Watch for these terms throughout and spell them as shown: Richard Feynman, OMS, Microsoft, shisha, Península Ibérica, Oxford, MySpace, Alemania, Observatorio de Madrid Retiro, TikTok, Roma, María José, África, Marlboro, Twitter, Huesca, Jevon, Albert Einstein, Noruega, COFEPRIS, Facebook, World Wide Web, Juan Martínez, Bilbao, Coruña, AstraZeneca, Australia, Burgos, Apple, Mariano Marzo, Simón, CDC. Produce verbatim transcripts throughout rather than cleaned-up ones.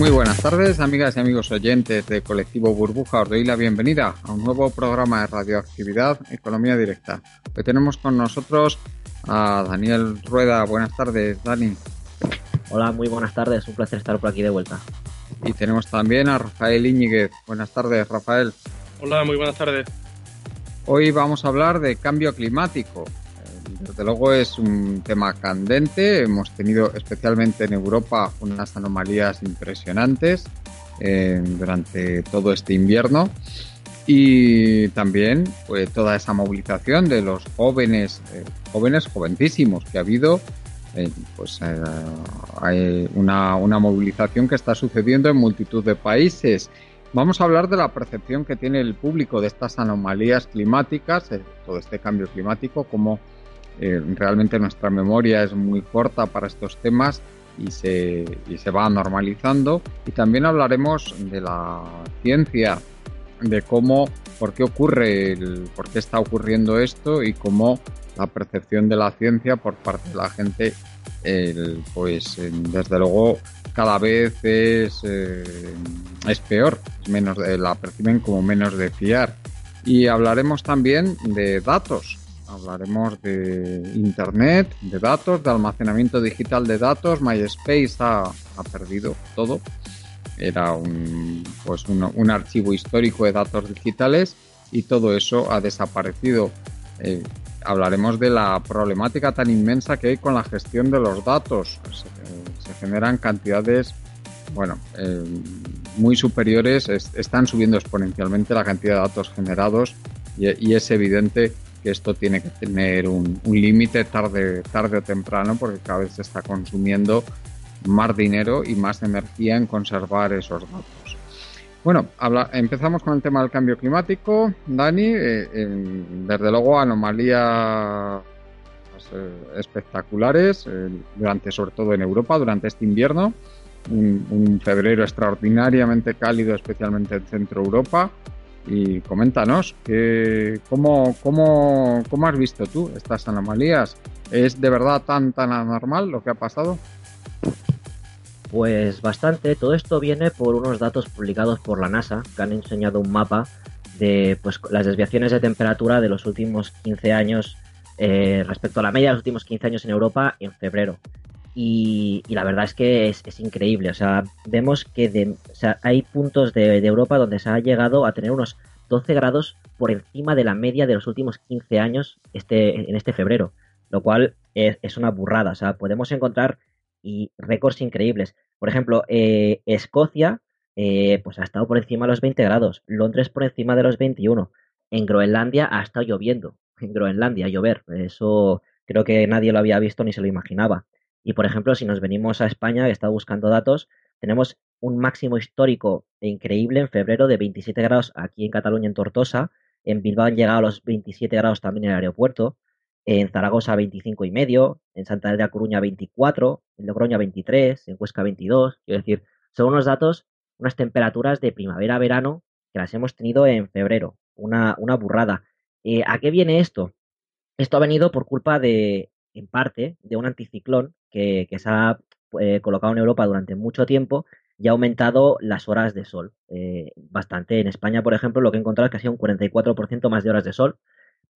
Muy buenas tardes, amigas y amigos oyentes de Colectivo Burbuja. Os doy la bienvenida a un nuevo programa de Radioactividad Economía Directa. Hoy tenemos con nosotros a Daniel Rueda. Buenas tardes, Dani. Hola, muy buenas tardes. Un placer estar por aquí de vuelta. Y tenemos también a Rafael Iñiguez. Buenas tardes, Rafael. Hola, muy buenas tardes. Hoy vamos a hablar de cambio climático. Desde luego es un tema candente. Hemos tenido especialmente en Europa unas anomalías impresionantes eh, durante todo este invierno y también pues, toda esa movilización de los jóvenes, eh, jóvenes joventísimos que ha habido, eh, pues eh, hay una, una movilización que está sucediendo en multitud de países. Vamos a hablar de la percepción que tiene el público de estas anomalías climáticas, eh, todo este cambio climático, como Eh, realmente nuestra memoria es muy corta para estos temas y se, y se va normalizando. Y también hablaremos de la ciencia, de cómo, por qué ocurre, el, por qué está ocurriendo esto y cómo la percepción de la ciencia por parte de la gente, el, pues desde luego cada vez es, eh, es peor, es menos de, la perciben como menos de fiar. Y hablaremos también de datos. Hablaremos de Internet, de datos, de almacenamiento digital de datos. MySpace ha, ha perdido todo. Era un, pues un, un archivo histórico de datos digitales y todo eso ha desaparecido. Eh, hablaremos de la problemática tan inmensa que hay con la gestión de los datos. Se, eh, se generan cantidades, bueno, eh, muy superiores. Es, están subiendo exponencialmente la cantidad de datos generados y, y es evidente que esto tiene que tener un, un límite tarde, tarde o temprano, porque cada vez se está consumiendo más dinero y más energía en conservar esos datos. Bueno, habla, empezamos con el tema del cambio climático. Dani, eh, eh, desde luego anomalías eh, espectaculares, eh, durante, sobre todo en Europa, durante este invierno. Un, un febrero extraordinariamente cálido, especialmente en Centro Europa. Y coméntanos que, ¿cómo, cómo, cómo has visto tú estas anomalías? ¿Es de verdad tan tan anormal lo que ha pasado? Pues bastante. Todo esto viene por unos datos publicados por la NASA, que han enseñado un mapa de pues, las desviaciones de temperatura de los últimos quince años eh, respecto a la media de los últimos quince años en Europa en febrero. Y, y la verdad es que es, es increíble. O sea, vemos que de, o sea, hay puntos de, de Europa donde se ha llegado a tener unos doce grados por encima de la media de los últimos quince años este, en este febrero, lo cual es, es una burrada. O sea, podemos encontrar y récords increíbles. Por ejemplo, eh, Escocia eh, pues ha estado por encima de los veinte grados, Londres por encima de los veintiuno, en Groenlandia ha estado lloviendo, en Groenlandia llover. Eso creo que nadie lo había visto ni se lo imaginaba. Y, por ejemplo, si nos venimos a España, que he estado buscando datos, tenemos un máximo histórico e increíble en febrero de veintisiete grados aquí en Cataluña, en Tortosa. En Bilbao han llegado a los veintisiete grados también en el aeropuerto. En Zaragoza, veinticinco y medio. En Santa Andrea, Coruña, veinticuatro. En Logroña, veintitrés. En Huesca, veintidós. Quiero decir, son unos datos, unas temperaturas de primavera-verano que las hemos tenido en febrero. Una, una burrada. Eh, ¿A qué viene esto? Esto ha venido por culpa de, en parte, de un anticiclón que, que se ha eh, colocado en Europa durante mucho tiempo y ha aumentado las horas de sol eh, bastante. En España, por ejemplo, lo que he encontrado es que ha sido un cuarenta y cuatro por ciento más de horas de sol.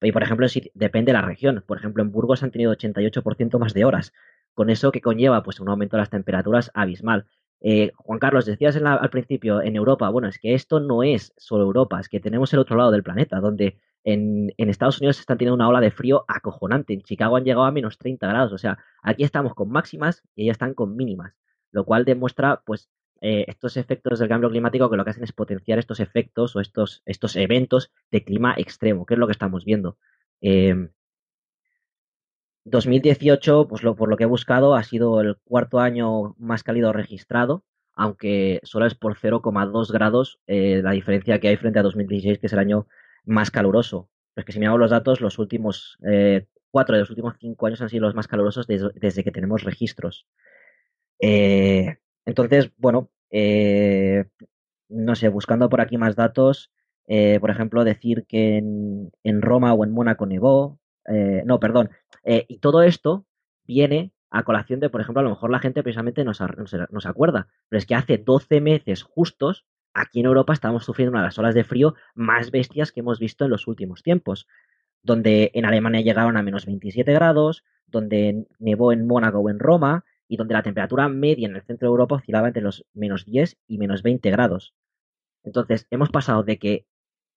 Y, por ejemplo, si, depende de la región. Por ejemplo, en Burgos han tenido ochenta y ocho por ciento más de horas. Con eso que conlleva pues un aumento de las temperaturas abismal. Eh, Juan Carlos, decías en la, al principio en Europa, bueno, es que esto no es solo Europa, es que tenemos el otro lado del planeta, donde en, en Estados Unidos se están teniendo una ola de frío acojonante, en Chicago han llegado a menos treinta grados, o sea, aquí estamos con máximas y ellas están con mínimas, lo cual demuestra pues eh, estos efectos del cambio climático que lo que hacen es potenciar estos efectos o estos, estos eventos de clima extremo, que es lo que estamos viendo. Eh, dos mil dieciocho, pues lo, por lo que he buscado, ha sido el cuarto año más cálido registrado, aunque solo es por cero coma dos grados eh, la diferencia que hay frente a dos mil dieciséis, que es el año más caluroso. Pero es que si miramos los datos, los últimos eh, cuatro de los últimos cinco años han sido los más calurosos des, desde que tenemos registros. Eh, entonces, bueno, eh, no sé, buscando por aquí más datos, eh, por ejemplo, decir que en, en Roma o en Mónaco nevó, eh, no, perdón, Eh, y todo esto viene a colación de, por ejemplo, a lo mejor la gente precisamente no se, no se, no se acuerda, pero es que hace doce meses justos aquí en Europa estábamos sufriendo una de las olas de frío más bestias que hemos visto en los últimos tiempos, donde en Alemania llegaron a menos veintisiete grados, donde nevó en Mónaco o en Roma y donde la temperatura media en el centro de Europa oscilaba entre los menos diez y menos veinte grados. Entonces, hemos pasado de que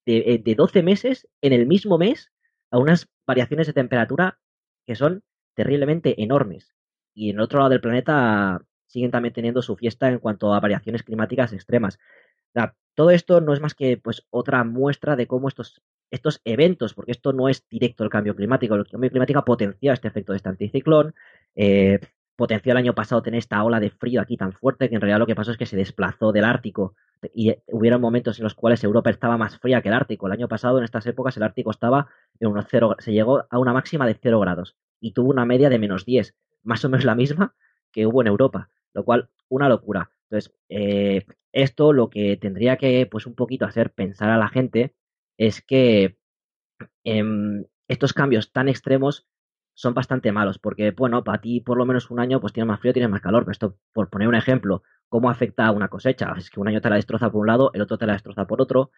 de, de doce meses en el mismo mes a unas variaciones de temperatura que son terriblemente enormes. Y en el otro lado del planeta siguen también teniendo su fiesta en cuanto a variaciones climáticas extremas. O sea, todo esto no es más que pues otra muestra de cómo estos, estos eventos, porque esto no es directo el cambio climático, el cambio climático potencia este efecto de este anticiclón, eh, potenció el año pasado tener esta ola de frío aquí tan fuerte que en realidad lo que pasó es que se desplazó del Ártico y hubieron momentos en los cuales Europa estaba más fría que el Ártico. El año pasado en estas épocas el Ártico estaba en unos cero, se llegó a una máxima de cero grados y tuvo una media de menos diez, más o menos la misma que hubo en Europa, lo cual una locura. Entonces eh, esto lo que tendría que pues un poquito hacer pensar a la gente es que eh, estos cambios tan extremos son bastante malos, porque, bueno, para ti por lo menos un año pues tienes más frío, tienes más calor, pero esto, por poner un ejemplo, ¿cómo afecta a una cosecha? Es que un año te la destroza por un lado, el otro te la destroza por otro,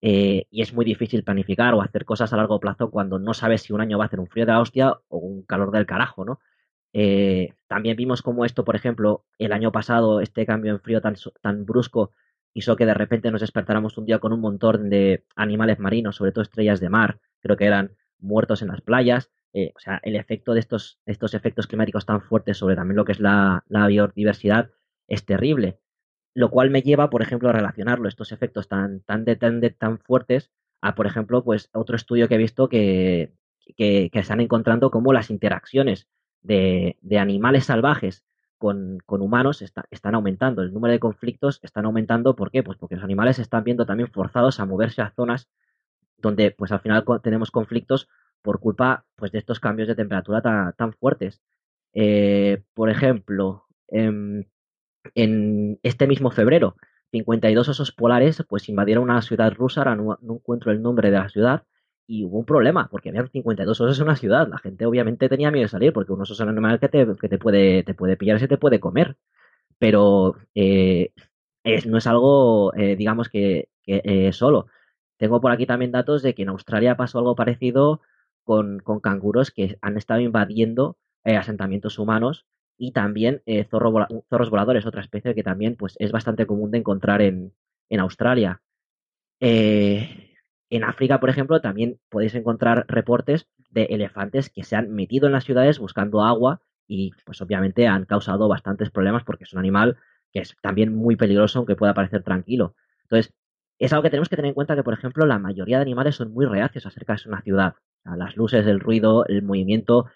eh, y es muy difícil planificar o hacer cosas a largo plazo cuando no sabes si un año va a hacer un frío de la hostia o un calor del carajo, ¿no? Eh, también vimos cómo esto, por ejemplo, el año pasado, este cambio en frío tan, tan brusco hizo que de repente nos despertáramos un día con un montón de animales marinos, sobre todo estrellas de mar, creo que eran muertos en las playas. Eh, o sea, el efecto de estos, estos efectos climáticos tan fuertes sobre también lo que es la, la biodiversidad es terrible, lo cual me lleva, por ejemplo, a relacionarlo, estos efectos tan tan de, tan, de, tan fuertes a, por ejemplo, pues otro estudio que he visto que, que, que están encontrando cómo las interacciones de, de animales salvajes con, con humanos está, están aumentando, el número de conflictos están aumentando. ¿Por qué? Pues porque los animales se están viendo también forzados a moverse a zonas donde pues al final tenemos conflictos por culpa pues de estos cambios de temperatura tan, tan fuertes. Eh, por ejemplo, en, en este mismo febrero, cincuenta y dos osos polares pues invadieron una ciudad rusa, ahora no, no encuentro el nombre de la ciudad, y hubo un problema, porque habían cincuenta y dos osos en una ciudad. La gente obviamente tenía miedo de salir, porque un oso es un animal que te, que te, puede, te puede pillar, se te puede comer. Pero eh, es, no es algo, eh, digamos, que, que eh, solo. Tengo por aquí también datos de que en Australia pasó algo parecido Con, con canguros que han estado invadiendo eh, asentamientos humanos, y también eh, zorro vola, zorros voladores, otra especie que también pues, es bastante común de encontrar en, en Australia. Eh, en África, por ejemplo, también podéis encontrar reportes de elefantes que se han metido en las ciudades buscando agua y pues obviamente han causado bastantes problemas porque es un animal que es también muy peligroso aunque pueda parecer tranquilo. Entonces, es algo que tenemos que tener en cuenta, que, por ejemplo, la mayoría de animales son muy reacios a acercarse a una ciudad. Las luces, el ruido, el movimiento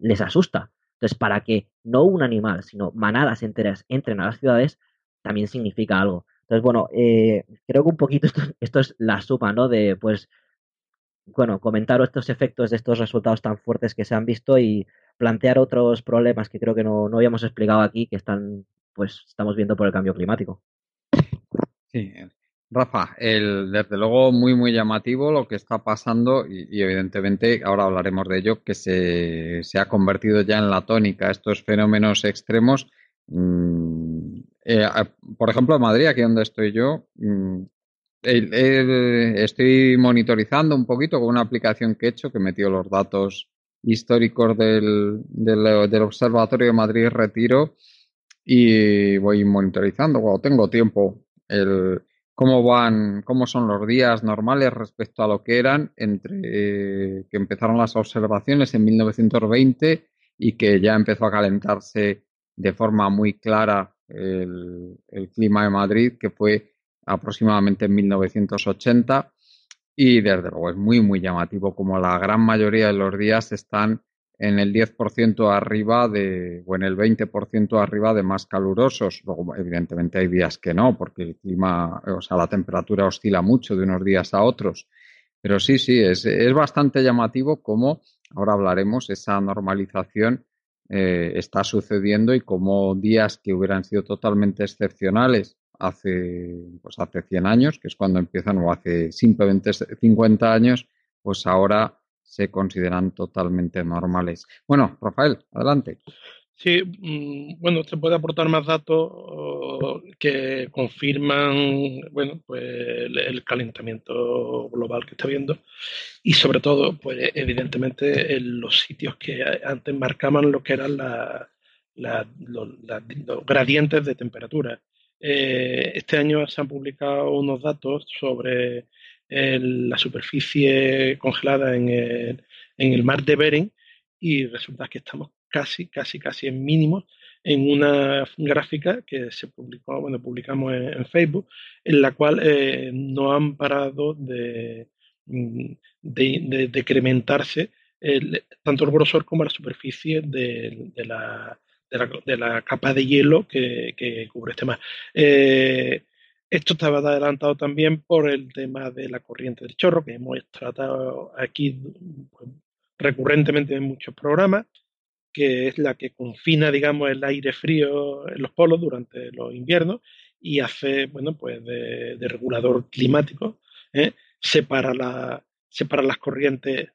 les asusta. Entonces, para que no un animal, sino manadas enteras entren a las ciudades, también significa algo. Entonces, bueno, eh, creo que un poquito esto, esto es la suma, ¿no? De, pues, bueno, comentar estos efectos de estos resultados tan fuertes que se han visto y plantear otros problemas que creo que no, no habíamos explicado aquí, que están, pues, estamos viendo por el cambio climático. Sí, Rafa, el, desde luego muy muy llamativo lo que está pasando y, y evidentemente ahora hablaremos de ello, que se, se ha convertido ya en la tónica estos fenómenos extremos. Mm, eh, por ejemplo, en Madrid, aquí donde estoy yo, mm, el, el, estoy monitorizando un poquito con una aplicación que he hecho que metió los datos históricos del, del, del Observatorio de Madrid Retiro y voy monitorizando cuando tengo tiempo el... cómo van, cómo son los días normales respecto a lo que eran entre eh, que empezaron las observaciones en mil novecientos veinte y que ya empezó a calentarse de forma muy clara el, el clima de Madrid, que fue aproximadamente en mil novecientos ochenta, y desde luego es muy muy llamativo como la gran mayoría de los días están en el diez por ciento arriba de, o en el veinte por ciento arriba de más calurosos. Luego, evidentemente, hay días que no, porque el clima, o sea, la temperatura oscila mucho de unos días a otros. Pero sí, sí, es, es bastante llamativo cómo, ahora hablaremos, esa normalización eh, está sucediendo y cómo días que hubieran sido totalmente excepcionales hace, pues hace cien años, que es cuando empiezan, o hace simplemente cincuenta años, pues ahora se consideran totalmente normales. Bueno, Rafael, adelante. Sí, mm, bueno, se puede aportar más datos o, que confirman, bueno, pues el, el calentamiento global que está habiendo y sobre todo, pues evidentemente en los sitios que antes marcaban lo que eran la, la, los, la, los gradientes de temperatura. Eh, este año se han publicado unos datos sobre el, la superficie congelada en el, en el mar de Bering y resulta que estamos casi, casi, casi en mínimo, en una gráfica que se publicó, bueno, publicamos en, en Facebook, en la cual eh, no han parado de, de, de decrementarse el, tanto el grosor como la superficie de, de, la, de, la, de la capa de hielo que, que cubre este mar. Eh, esto estaba adelantado también por el tema de la corriente del chorro, que hemos tratado aquí pues, recurrentemente en muchos programas, que es la que confina, digamos, el aire frío en los polos durante los inviernos y hace, bueno, pues de, de regulador climático, ¿eh? separa, la, separa las corrientes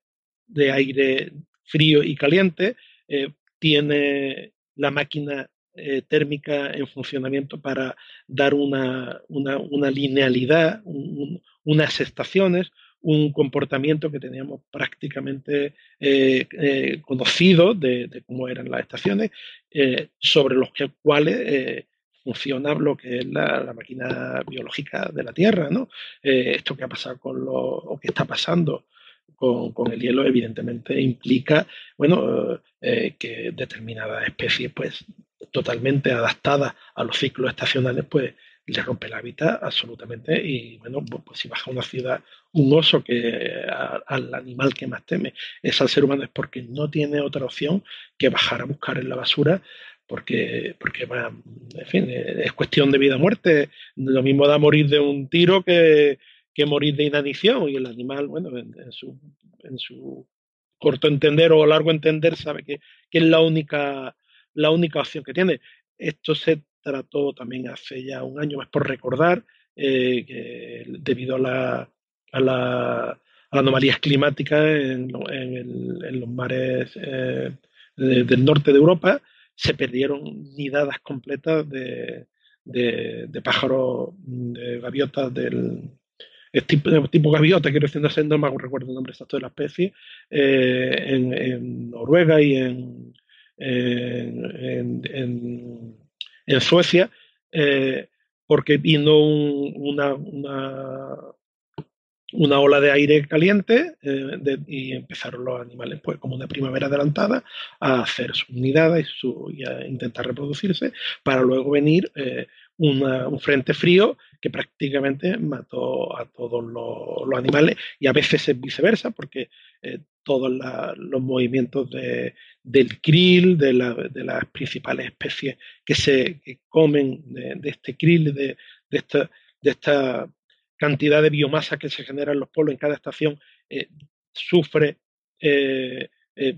de aire frío y caliente, eh, tiene la máquina eh, térmica en funcionamiento para dar una, una, una linealidad, un, unas estaciones, un comportamiento que teníamos prácticamente eh, eh, conocido de, de cómo eran las estaciones, eh, sobre los que, cuales eh, funciona lo que es la, la máquina biológica de la Tierra, ¿no? Eh, esto que ha pasado con lo, o que está pasando con, con el hielo, evidentemente implica, bueno, eh, que determinadas especies, pues, totalmente adaptadas a los ciclos estacionales, pues, le rompe el hábitat absolutamente y, bueno, pues si baja una ciudad un oso que a, al animal que más teme es al ser humano es porque no tiene otra opción que bajar a buscar en la basura porque, porque bueno, en fin, es cuestión de vida o muerte. Lo mismo da morir de un tiro que, que morir de inanición y el animal, bueno, en, en su, en su corto entender o largo entender sabe que, que es la única, la única opción que tiene. Esto se trató también hace ya un año más por recordar eh, que debido a la, a la a las anomalías climáticas en, en, el, en los mares eh, de, del norte de Europa se perdieron nidadas completas de, de, de pájaros, de gaviotas del tipo, tipo gaviota, quiero decir, no sé, no me recuerdo el nombre exacto de la especie, eh, en, en Noruega y en en, en, en en Suecia, eh, porque vino un, una, una, una ola de aire caliente eh, de, y empezaron los animales, pues como una primavera adelantada, a hacer sus nidadas y, su, y a intentar reproducirse, para luego venir eh, una, un frente frío que prácticamente mató a todos los, los animales y a veces es viceversa, porque eh, todos la, los movimientos de, del krill, de, la, de las principales especies que se que comen de, de este krill, de, de, esta, de esta cantidad de biomasa que se genera en los polos en cada estación, eh, sufre eh, eh,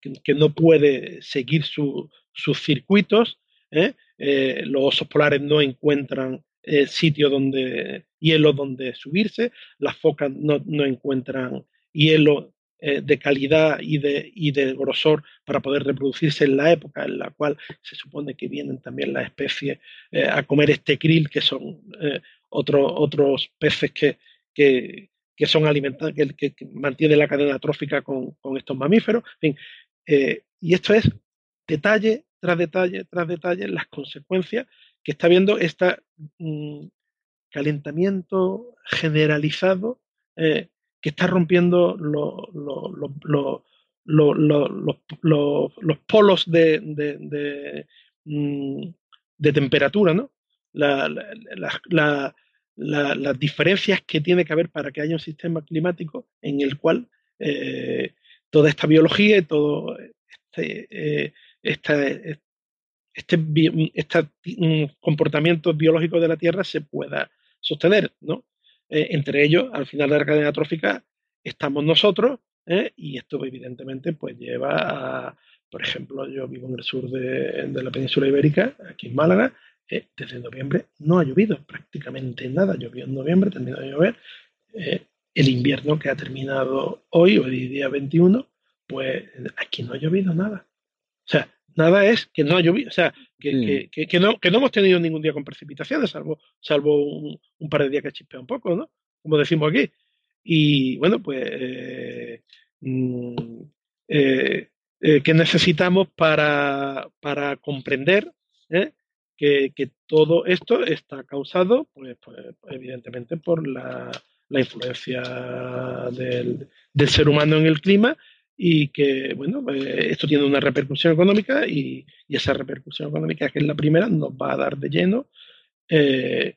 que, que no puede seguir su, sus circuitos, ¿eh? Eh, los osos polares no encuentran eh, sitio donde hielo donde subirse, las focas no, no encuentran hielo de calidad y de, y de grosor para poder reproducirse en la época en la cual se supone que vienen también las especies eh, a comer este krill, que son eh, otro, otros peces que, que, que son alimentados, que, que, que mantiene la cadena trófica con, con estos mamíferos. En fin, eh, y esto es detalle tras detalle tras detalle las consecuencias que está habiendo este mm, calentamiento generalizado eh, que está rompiendo lo, lo, lo, lo, lo, lo, lo, lo, los polos de, de, de, de temperatura, ¿no? La, la, la, la, la, las diferencias que tiene que haber para que haya un sistema climático en el cual eh, toda esta biología y todo este, eh, esta, este, este, este comportamiento biológico de la Tierra se pueda sostener, ¿no? Eh, entre ellos, al final de la cadena trófica estamos nosotros, ¿eh? Y esto evidentemente pues lleva a, por ejemplo, yo vivo en el sur de, de la Península Ibérica, aquí en Málaga, eh, desde noviembre no ha llovido prácticamente nada, llovió en noviembre, terminó de llover, eh, el invierno que ha terminado hoy, hoy día veintiuno, pues aquí no ha llovido nada, o sea, Nada es que no ha llovido, o sea, que, sí. que, que, que, no, que no hemos tenido ningún día con precipitaciones, salvo, salvo un, un par de días que chispea un poco, ¿no? Como decimos aquí. Y bueno, pues eh, eh, eh, ¿qué necesitamos para, para comprender eh, que, que todo esto está causado, pues, pues evidentemente, por la, la influencia del, del ser humano en el clima? Y que, bueno, esto tiene una repercusión económica y, y esa repercusión económica, que es la primera, nos va a dar de lleno eh,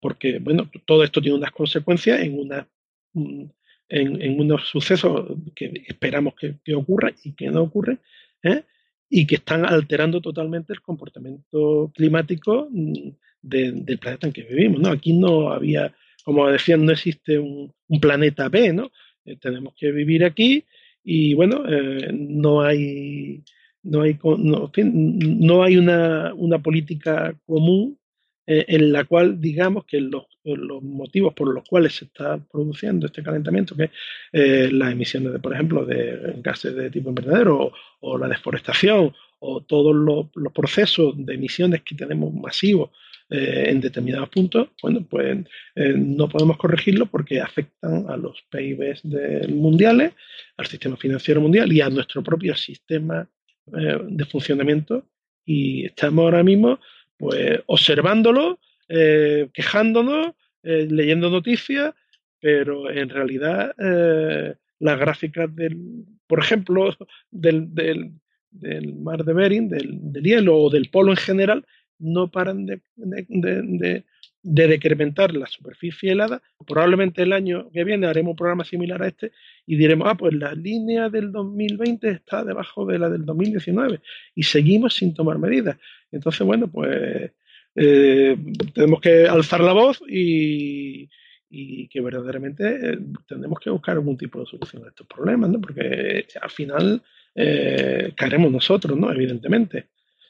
porque, bueno, todo esto tiene unas consecuencias en, una, en, en unos sucesos que esperamos que, que ocurra y que no ocurre, ¿eh? Y que están alterando totalmente el comportamiento climático de, del planeta en que vivimos, ¿no? Aquí no había, como decían, no existe un, un planeta B, ¿no? Eh, tenemos que vivir aquí. Y bueno, eh, no hay no hay no, no hay una, una política común eh, en la cual digamos que los, los motivos por los cuales se está produciendo este calentamiento, que eh, las emisiones de, por ejemplo, de gases de tipo invernadero o, o la deforestación o todos los, los procesos de emisiones que tenemos masivos eh, en determinados puntos, bueno, pues eh, no podemos corregirlo porque afectan a los P I Bs de, mundiales, al sistema financiero mundial y a nuestro propio sistema eh, de funcionamiento. Y estamos ahora mismo pues observándolo, eh, quejándonos, eh, leyendo noticias, pero en realidad eh, las gráficas del, por ejemplo, del, del del mar de Bering, del, del hielo o del polo en general, no paran de, de, de, de, de decrementar la superficie helada. Probablemente el año que viene haremos un programa similar a este y diremos, ah, pues la línea del dos mil veinte está debajo de la del dos mil diecinueve y seguimos sin tomar medidas. Entonces, bueno, pues eh, tenemos que alzar la voz y, y que verdaderamente eh, tenemos que buscar algún tipo de solución a estos problemas, ¿no? Porque al final... Eh, caeremos nosotros, ¿no? Evidentemente,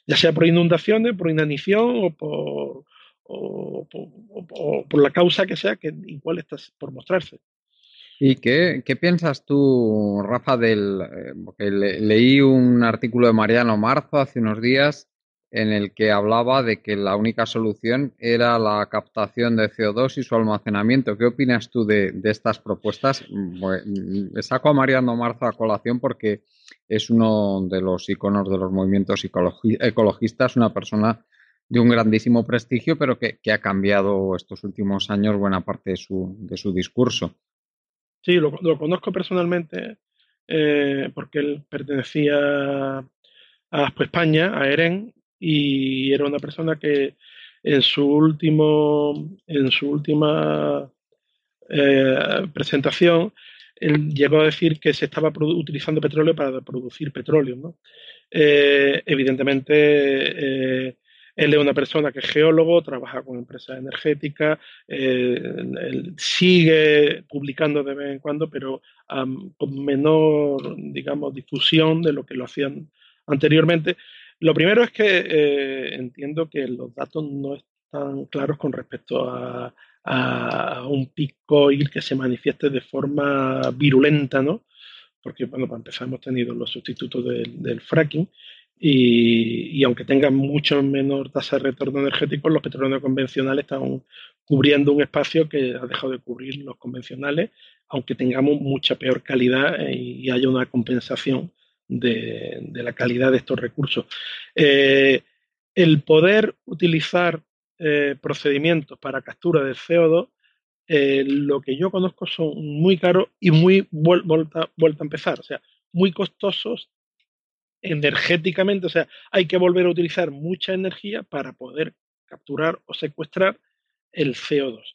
ya sea por inundaciones, por inanición o por, o, o, o por la causa que sea, que igual está por mostrarse. ¿Y qué, qué piensas tú, Rafa, del eh, porque le, leí un artículo de Mariano Marzo hace unos días en el que hablaba de que la única solución era la captación de C O dos y su almacenamiento? ¿Qué opinas tú de, de estas propuestas? Bueno, saco a Mariano Marzo a colación porque es uno de los iconos de los movimientos ecologi- ecologistas, una persona de un grandísimo prestigio, pero que, que ha cambiado estos últimos años buena parte de su, de su discurso. Sí, lo, lo conozco personalmente eh, porque él pertenecía a pues, España, a E R E N, y era una persona que en su último en su última eh, presentación él llegó a decir que se estaba produ- utilizando petróleo para producir petróleo, ¿no? Eh, evidentemente, eh, él es una persona que es geólogo, trabaja con empresas energéticas, eh, él sigue publicando de vez en cuando, pero um, con menor, digamos, difusión de lo que lo hacían anteriormente. Lo primero es que eh, entiendo que los datos no están claros con respecto a... a un picoil que se manifieste de forma virulenta, ¿no? Porque, bueno, para empezar hemos tenido los sustitutos del, del fracking y, y aunque tengan mucho menor tasa de retorno energético, los petróleos convencionales están cubriendo un espacio que ha dejado de cubrir los convencionales, aunque tengamos mucha peor calidad y haya una compensación de, de la calidad de estos recursos. Eh, el poder utilizar Eh, procedimientos para captura de C O dos, eh, lo que yo conozco son muy caros y muy vuel- vuelta, vuelta a empezar, o sea, muy costosos energéticamente, o sea, hay que volver a utilizar mucha energía para poder capturar o secuestrar el C O dos.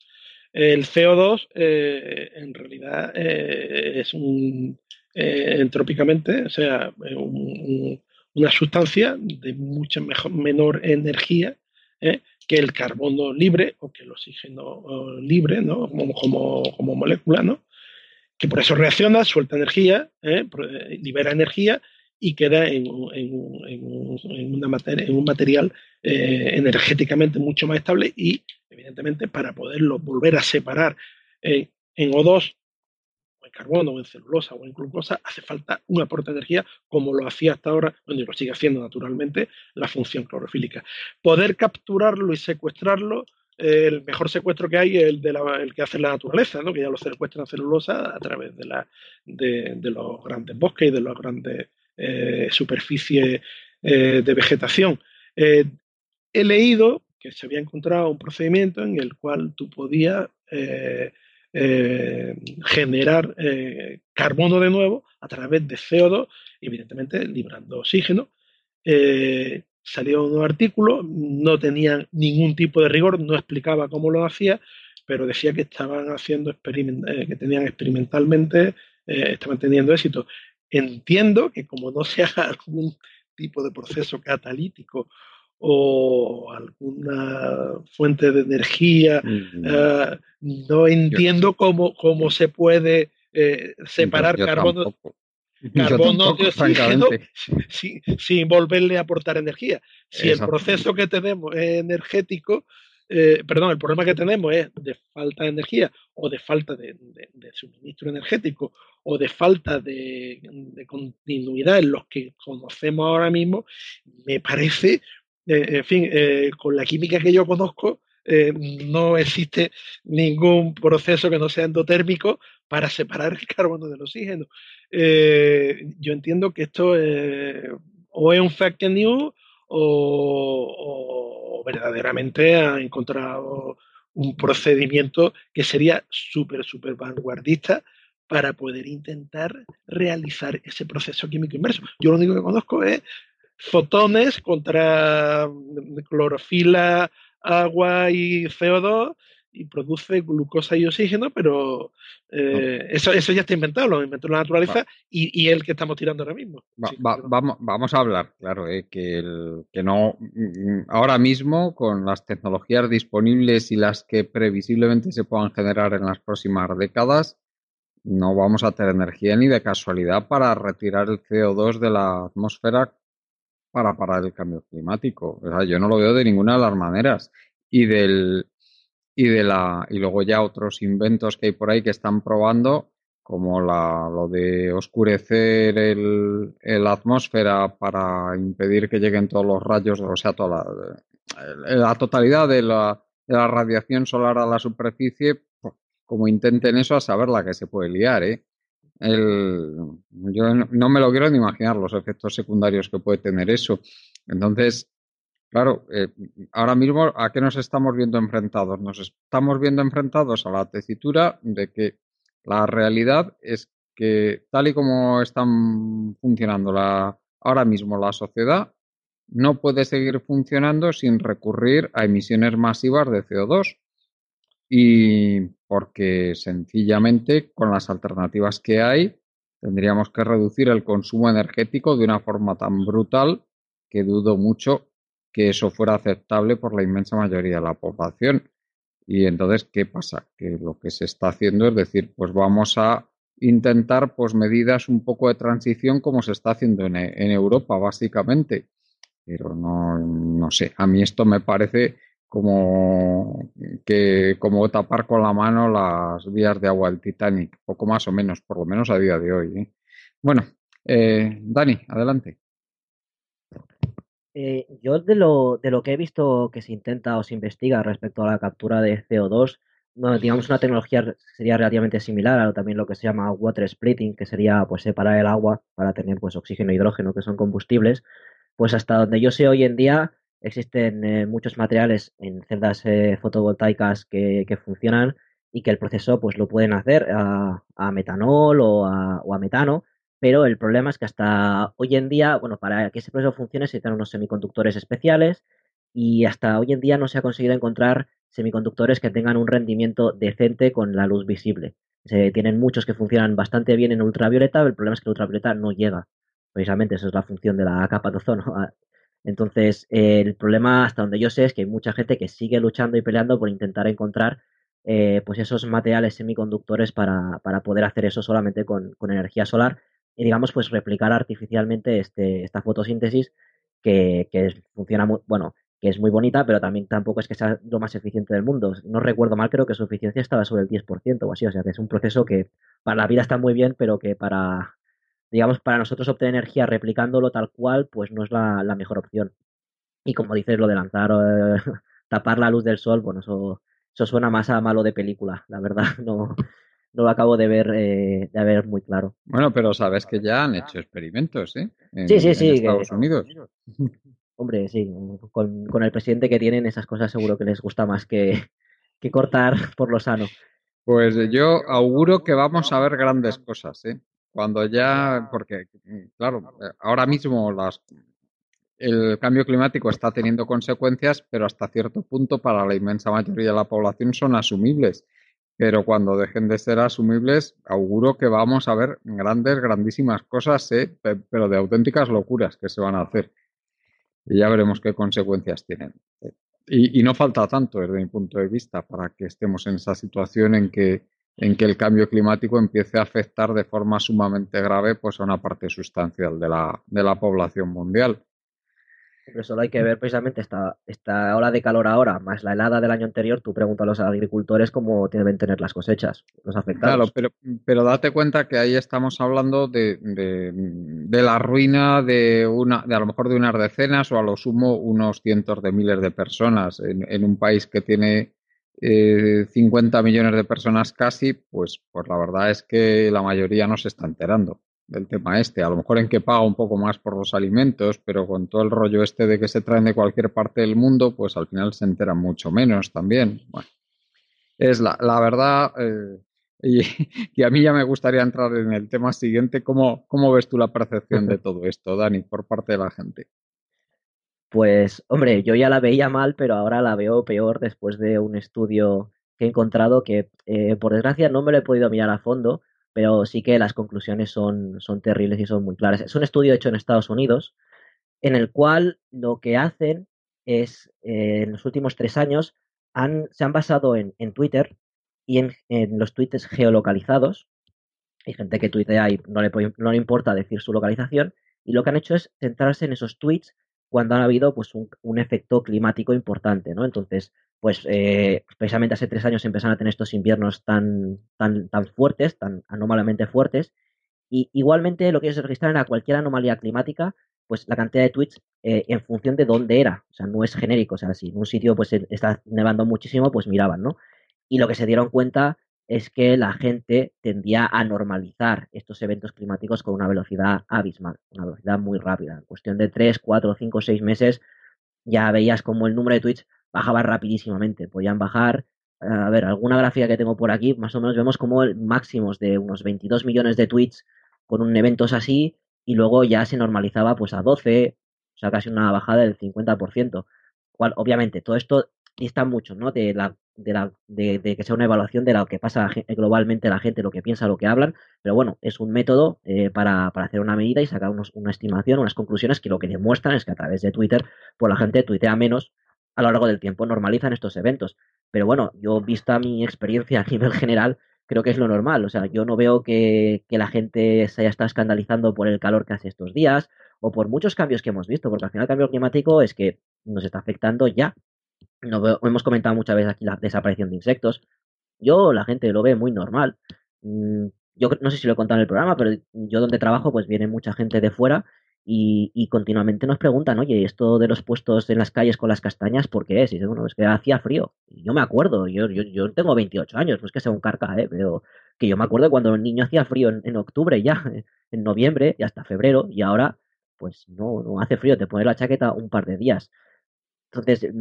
El C O dos eh, en realidad eh, es un eh, entrópicamente, o sea, un, un, una sustancia de mucha mejor, menor energía eh, que el carbono libre o que el oxígeno libre, ¿no? Como, como, como molécula, ¿no? Que por eso reacciona, suelta energía, ¿eh? libera energía y queda en, en, en, una materia, en un material eh, energéticamente mucho más estable y, evidentemente, para poderlo volver a separar eh, en O dos, en carbono, o en celulosa, o en glucosa, hace falta un aporte de energía como lo hacía hasta ahora, bueno, y lo sigue haciendo naturalmente, la función clorofílica. Poder capturarlo y secuestrarlo, eh, el mejor secuestro que hay es el, de la, el que hace la naturaleza, ¿no? Que ya lo secuestran celulosa a través de, la, de, de los grandes bosques y de las grandes eh, superficies eh, de vegetación. Eh, he leído que se había encontrado un procedimiento en el cual tú podías eh, eh, generar eh, carbono de nuevo a través de C O dos, evidentemente liberando oxígeno. Eh, salió un artículo, no tenía ningún tipo de rigor, no explicaba cómo lo hacía, pero decía que estaban haciendo experiment- eh, que tenían experimentalmente, eh, estaban teniendo éxito. Entiendo que como no sea algún tipo de proceso catalítico o alguna fuente de energía, mm. uh, no entiendo cómo, cómo se puede eh, separar yo, yo carbono, tampoco. carbono tampoco, de oxígeno sin, sin volverle a aportar energía. Si el proceso que tenemos es energético, eh, perdón, el problema que tenemos es de falta de energía o de falta de, de, de suministro energético o de falta de, de continuidad en los que conocemos ahora mismo, me parece... Eh, en fin, eh, con la química que yo conozco, eh, no existe ningún proceso que no sea endotérmico para separar el carbono del oxígeno. Eh, yo entiendo que esto eh, o es un fake news o, o verdaderamente ha encontrado un procedimiento que sería súper, súper vanguardista para poder intentar realizar ese proceso químico inverso. Yo lo único que conozco es fotones contra clorofila, agua y C O dos y produce glucosa y oxígeno, pero eh, no. eso, eso ya está inventado, lo inventó la naturaleza y, y el que estamos tirando ahora mismo. Va, sí, va, pero... vamos, vamos a hablar, claro, eh, que, el, que no ahora mismo con las tecnologías disponibles y las que previsiblemente se puedan generar en las próximas décadas, no vamos a tener energía ni de casualidad para retirar el C O dos de la atmósfera para parar el cambio climático. O sea, yo no lo veo de ninguna de las maneras. Y del y de la y luego ya otros inventos que hay por ahí que están probando, como la lo de oscurecer el, el atmósfera para impedir que lleguen todos los rayos, o sea, toda la, la totalidad de la, de la radiación solar a la superficie, como intenten eso, a saber la que se puede liar, ¿eh? El, yo no me lo quiero ni imaginar los efectos secundarios que puede tener eso. Entonces, claro, eh, ahora mismo, ¿a qué nos estamos viendo enfrentados? Nos estamos viendo enfrentados a la tesitura de que la realidad es que tal y como están funcionando la, ahora mismo la sociedad, no puede seguir funcionando sin recurrir a emisiones masivas de C O dos. Y porque sencillamente con las alternativas que hay tendríamos que reducir el consumo energético de una forma tan brutal que dudo mucho que eso fuera aceptable por la inmensa mayoría de la población. Y entonces, ¿qué pasa? Que lo que se está haciendo es decir, pues vamos a intentar pues medidas un poco de transición como se está haciendo en, en Europa, básicamente. Pero no, no sé, a mí esto me parece... como que como tapar con la mano las vías de agua del Titanic, poco más o menos, por lo menos a día de hoy, ¿eh? Bueno, eh, Dani, adelante. Eh, yo de lo, de lo que he visto que se intenta o se investiga respecto a la captura de C O dos, bueno, digamos una tecnología que sería relativamente similar a también lo que se llama water splitting, que sería pues separar el agua para tener pues oxígeno e hidrógeno, que son combustibles, pues hasta donde yo sé hoy en día... Existen eh, muchos materiales en celdas eh, fotovoltaicas que, que funcionan y que el proceso pues lo pueden hacer a, a metanol o a, o a metano, pero el problema es que hasta hoy en día, bueno, para que ese proceso funcione se necesitan unos semiconductores especiales y hasta hoy en día no se ha conseguido encontrar semiconductores que tengan un rendimiento decente con la luz visible. Se tienen muchos que funcionan bastante bien en ultravioleta, pero el problema es que la ultravioleta no llega. Precisamente esa es la función de la capa de ozono. Entonces, eh, el problema, hasta donde yo sé, es que hay mucha gente que sigue luchando y peleando por intentar encontrar eh, pues esos materiales semiconductores para, para poder hacer eso solamente con, con energía solar y, digamos, pues replicar artificialmente este, esta fotosíntesis que, que funciona muy... Bueno, que es muy bonita, pero también tampoco es que sea lo más eficiente del mundo. No recuerdo mal, creo que su eficiencia estaba sobre el diez por ciento o así, o sea que es un proceso que para la vida está muy bien, pero que para, digamos, para nosotros obtener energía replicándolo tal cual, pues no es la, la mejor opción. Y como dices, lo de lanzar, eh, tapar la luz del sol, bueno, eso, eso suena más a malo de película, la verdad, no... No lo acabo de ver, eh, de ver muy claro. Bueno, pero sabes que ya han hecho experimentos, ¿eh? En, sí, sí, sí. En Estados que, Unidos. Hombre, sí. Con, con el presidente que tienen, esas cosas seguro que les gusta más que, que cortar por lo sano. Pues yo auguro que vamos a ver grandes cosas, ¿eh? Cuando ya... Porque, claro, ahora mismo las... El cambio climático está teniendo consecuencias, pero hasta cierto punto para la inmensa mayoría de la población son asumibles. Pero cuando dejen de ser asumibles, auguro que vamos a ver grandes, grandísimas cosas, ¿eh? Pero de auténticas locuras que se van a hacer. Y ya veremos qué consecuencias tienen. Y, y no falta tanto, desde mi punto de vista, para que estemos en esa situación en que, en que el cambio climático empiece a afectar de forma sumamente grave, pues, a una parte sustancial de la, de la población mundial. Pero solo hay que ver precisamente esta, esta ola de calor ahora, más la helada del año anterior. Tú preguntas a los agricultores cómo deben tener las cosechas, los afectados. Claro, pero, pero date cuenta que ahí estamos hablando de, de, de la ruina de, una, de a lo mejor de unas decenas o a lo sumo unos cientos de miles de personas. En, en un país que tiene eh, cincuenta millones de personas casi, pues, pues la verdad es que la mayoría no se está enterando del tema este. A lo mejor en que paga un poco más por los alimentos, pero con todo el rollo este de que se traen de cualquier parte del mundo, pues al final se enteran mucho menos también. Bueno, es la, la verdad, eh, y, y a mí ya me gustaría entrar en el tema siguiente. ¿Cómo, cómo ves tú la percepción de todo esto, Dani, por parte de la gente? Pues, hombre, yo ya la veía mal, pero ahora la veo peor después de un estudio que he encontrado que, eh, por desgracia, no me lo he podido mirar a fondo, pero sí que las conclusiones son, son terribles y son muy claras. Es un estudio hecho en Estados Unidos en el cual lo que hacen es, eh, en los últimos tres años, han, se han basado en, en Twitter y en, en los tweets geolocalizados. Hay gente que tuitea y no le, no le importa decir su localización, y lo que han hecho es centrarse en esos tweets cuando han habido, pues, un, un efecto climático importante, ¿no? Entonces, pues, eh, precisamente hace tres años empezaron a tener estos inviernos tan, tan, tan fuertes, tan anómalamente fuertes, y igualmente lo que ellos registran era cualquier anomalía climática, pues la cantidad de tweets eh, en función de dónde era, o sea, no es genérico, o sea, si en un sitio pues está nevando muchísimo, pues miraban, ¿no? Y lo que se dieron cuenta es que la gente tendía a normalizar estos eventos climáticos con una velocidad abismal, una velocidad muy rápida. En cuestión de tres, cuatro, cinco, seis meses ya veías como el número de tweets bajaba rapidísimamente. Podían bajar, a ver, alguna gráfica que tengo por aquí, más o menos vemos como máximos de unos veintidós millones de tweets con un evento así, y luego ya se normalizaba pues a doce, o sea, casi una bajada del cincuenta por ciento. Cual, obviamente, todo esto dista mucho, ¿no?, de la De, la, de, de que sea una evaluación de lo que pasa globalmente la gente, lo que piensa, lo que hablan, pero bueno, es un método eh, para, para hacer una medida y sacar unos, una estimación, unas conclusiones que lo que demuestran es que a través de Twitter, pues la gente tuitea menos a lo largo del tiempo, normalizan estos eventos. Pero bueno, yo, vista mi experiencia a nivel general, creo que es lo normal. O sea, yo no veo que, que la gente se haya estado escandalizando por el calor que hace estos días o por muchos cambios que hemos visto, porque al final el cambio climático es que nos está afectando ya. No, hemos comentado muchas veces aquí la desaparición de insectos. Yo, la gente lo ve muy normal. Yo no sé si lo he contado en el programa, pero yo donde trabajo pues viene mucha gente de fuera y, y continuamente nos preguntan, oye, esto de los puestos en las calles con las castañas, ¿por qué es? Y bueno, es que hacía frío. Y yo me acuerdo, yo, yo, yo tengo veintiocho años, no es que sea un carca, ¿eh? Pero que yo me acuerdo cuando el niño hacía frío en, en octubre ya, en noviembre y hasta febrero, y ahora pues no, no hace frío, te pones la chaqueta un par de días. Entonces...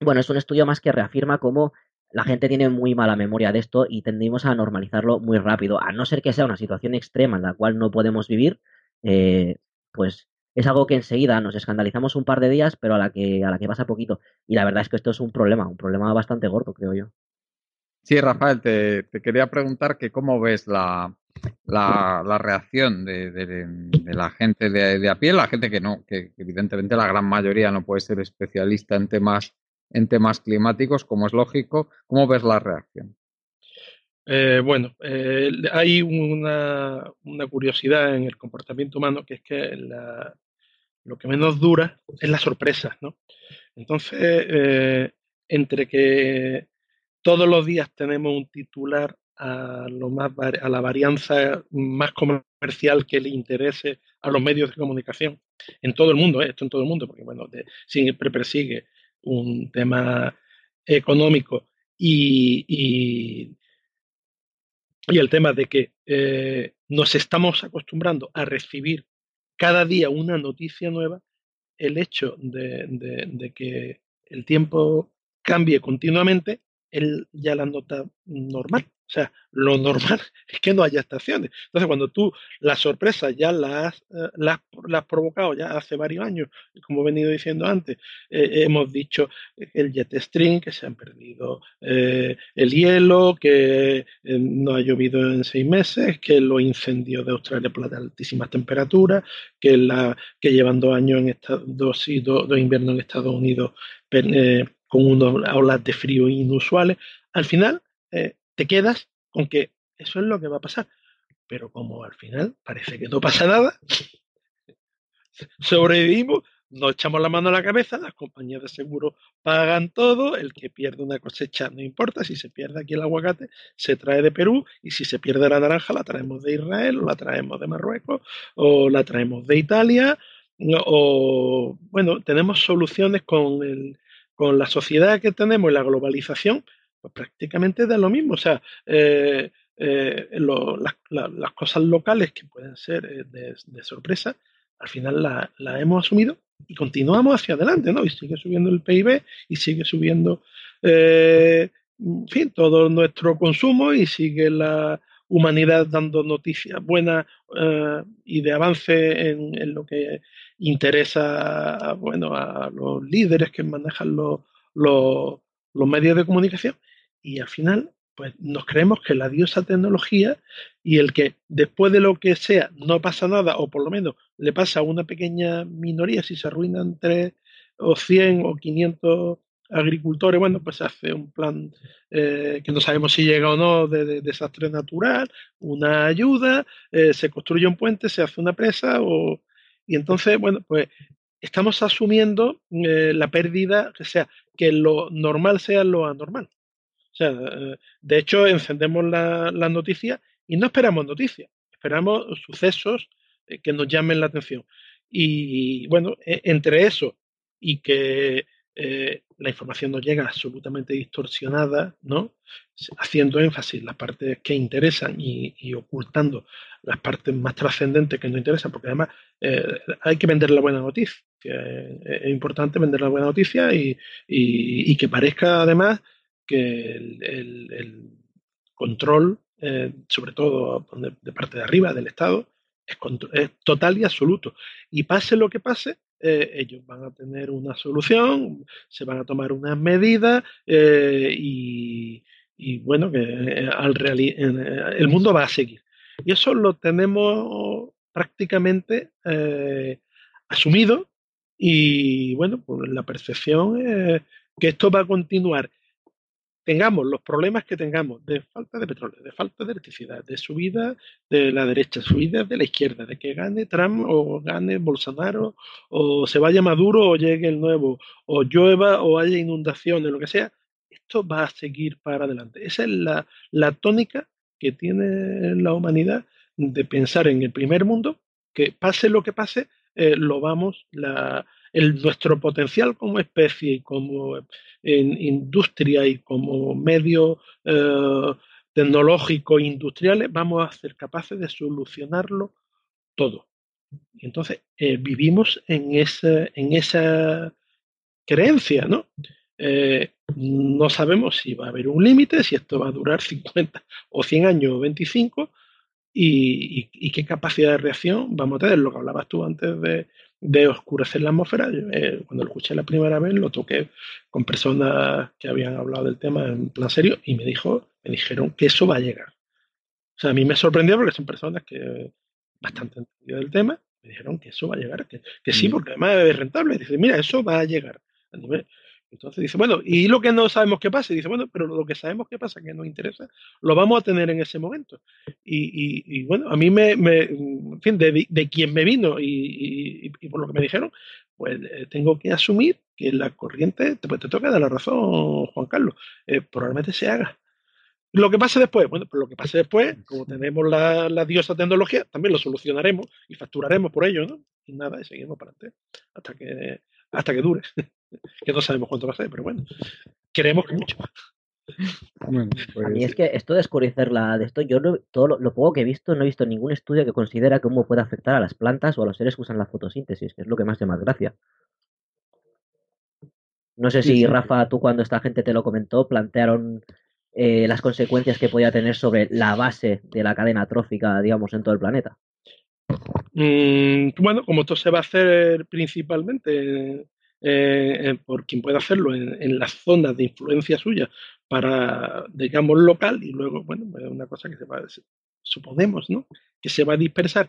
Bueno, es un estudio más que reafirma cómo la gente tiene muy mala memoria de esto y tendemos a normalizarlo muy rápido. A no ser que sea una situación extrema en la cual no podemos vivir, eh, pues es algo que enseguida nos escandalizamos un par de días, pero a la que a la que pasa poquito. Y la verdad es que esto es un problema, un problema bastante gordo, creo yo. Sí, Rafael, te, te quería preguntar que cómo ves la, la, la reacción de, de, de la gente de, de a pie, la gente que no, que evidentemente la gran mayoría no puede ser especialista en temas en temas climáticos, como es lógico. ¿Cómo ves la reacción? Eh, bueno, eh, hay una, una curiosidad en el comportamiento humano, que es que la, lo que menos dura es la sorpresa, ¿no? Entonces, eh, entre que todos los días tenemos un titular a, lo más, a la varianza más comercial que le interese a los medios de comunicación, en todo el mundo, ¿eh? Esto en todo el mundo, porque bueno, de, siempre persigue un tema económico y, y, y el tema de que eh, nos estamos acostumbrando a recibir cada día una noticia nueva. El hecho de, de, de que el tiempo cambie continuamente, él ya la nota normal. O sea, lo normal es que no haya estaciones. Entonces, cuando tú la sorpresa ya la has, la has, la has provocado ya hace varios años, como he venido diciendo antes, eh, hemos dicho el jet stream, que se han perdido eh, el hielo, que eh, no ha llovido en seis meses, que los incendios de Australia por las altísimas temperaturas, que, la, que llevan dos años en esta, dos, sí, dos, dos inviernos en Estados Unidos eh, con unas olas de frío inusuales. Al final, eh, te quedas con que eso es lo que va a pasar. Pero como al final parece que no pasa nada, sobrevivimos, nos echamos la mano a la cabeza, las compañías de seguro pagan todo, el que pierde una cosecha no importa, si se pierde aquí el aguacate, se trae de Perú, y si se pierde la naranja, la traemos de Israel, o la traemos de Marruecos, o la traemos de Italia, o bueno, tenemos soluciones con, el, con la sociedad que tenemos y la globalización. Pues prácticamente da lo mismo. O sea, eh, eh, lo, la, la, las cosas locales que pueden ser eh, de, de sorpresa, al final la, la hemos asumido y continuamos hacia adelante, ¿no? Y sigue subiendo el P I B y sigue subiendo, eh, en fin, todo nuestro consumo, y sigue la humanidad dando noticias buenas eh, y de avance en, en lo que interesa, bueno, a los líderes que manejan los, los, los medios de comunicación. Y al final, pues nos creemos que la diosa tecnología y el que después de lo que sea no pasa nada, o por lo menos le pasa a una pequeña minoría, si se arruinan tres o cien o quinientos agricultores, bueno, pues se hace un plan eh, que no sabemos si llega o no, de, de desastre natural, una ayuda, eh, se construye un puente, se hace una presa, o y entonces, bueno, pues estamos asumiendo eh, la pérdida, o sea, que lo normal sea lo anormal. O sea, de hecho, encendemos la, la noticia y no esperamos noticias, esperamos sucesos que nos llamen la atención. Y bueno, entre eso y que eh, la información nos llega absolutamente distorsionada, ¿no?, haciendo énfasis en las partes que interesan y, y ocultando las partes más trascendentes que no interesan, porque además eh, hay que vender la buena noticia. Que es importante vender la buena noticia y, y, y que parezca además que el, el, el control, eh, sobre todo de, de parte de arriba del Estado, es, contro- es total y absoluto. Y pase lo que pase, eh, ellos van a tener una solución, se van a tomar unas medidas eh, y, y bueno, que al reali- el mundo va a seguir. Y eso lo tenemos prácticamente eh, asumido. Y bueno, pues la percepción es que esto va a continuar. Tengamos los problemas que tengamos de falta de petróleo, de falta de electricidad, de subida de la derecha, subida de la izquierda, de que gane Trump o gane Bolsonaro, o se vaya Maduro o llegue el nuevo, o llueva o haya inundaciones, lo que sea, esto va a seguir para adelante. Esa es la, la tónica que tiene la humanidad de pensar en el primer mundo, que pase lo que pase, Eh, lo vamos, la, el, nuestro potencial como especie y como eh, industria y como medio eh, tecnológico e industriales, vamos a ser capaces de solucionarlo todo. Y entonces eh, vivimos en esa, en esa creencia, ¿no? Eh, no sabemos si va a haber un límite, si esto va a durar cincuenta o cien años o veinticinco. Y, y qué capacidad de reacción vamos a tener. Lo que hablabas tú antes de, de oscurecer la atmósfera, yo, eh, cuando lo escuché la primera vez, lo toqué con personas que habían hablado del tema en plan serio, y me dijo me dijeron que eso va a llegar. O sea, a mí me sorprendió porque son personas que bastante entendidas del tema, me dijeron que eso va a llegar, que, que sí, porque además es rentable. Y dice, mira, eso va a llegar. Entonces dice, bueno, y lo que no sabemos que pasa, dice, bueno, pero lo que sabemos que pasa, que nos interesa, lo vamos a tener en ese momento. Y, y, y bueno, a mí me, me en fin, de, de quien me vino y, y, y por lo que me dijeron, pues tengo que asumir que la corriente, te, te toca dar la razón, Juan Carlos, eh, probablemente se haga. Lo que pase después, bueno, pues lo que pase después, como tenemos la, la diosa tecnología, también lo solucionaremos y facturaremos por ello, ¿no? Y nada, y seguimos para adelante hasta que, hasta que dure. Que no sabemos cuánto va a ser, pero bueno, queremos que mucho. Bueno, pues... A mí es que esto de oscurecer la de esto, yo no, todo lo, lo poco que he visto, no he visto ningún estudio que considera cómo puede afectar a las plantas o a los seres que usan la fotosíntesis, que es lo que más llama gracia. No sé si, sí, sí. Rafa, tú cuando esta gente te lo comentó, plantearon eh, las consecuencias que podía tener sobre la base de la cadena trófica, digamos, en todo el planeta. Mm, bueno, como esto se va a hacer principalmente eh, por quien pueda hacerlo en, en las zonas de influencia suya para, digamos, local, y luego, bueno, es una cosa que se va, suponemos, ¿no?, que se va a dispersar.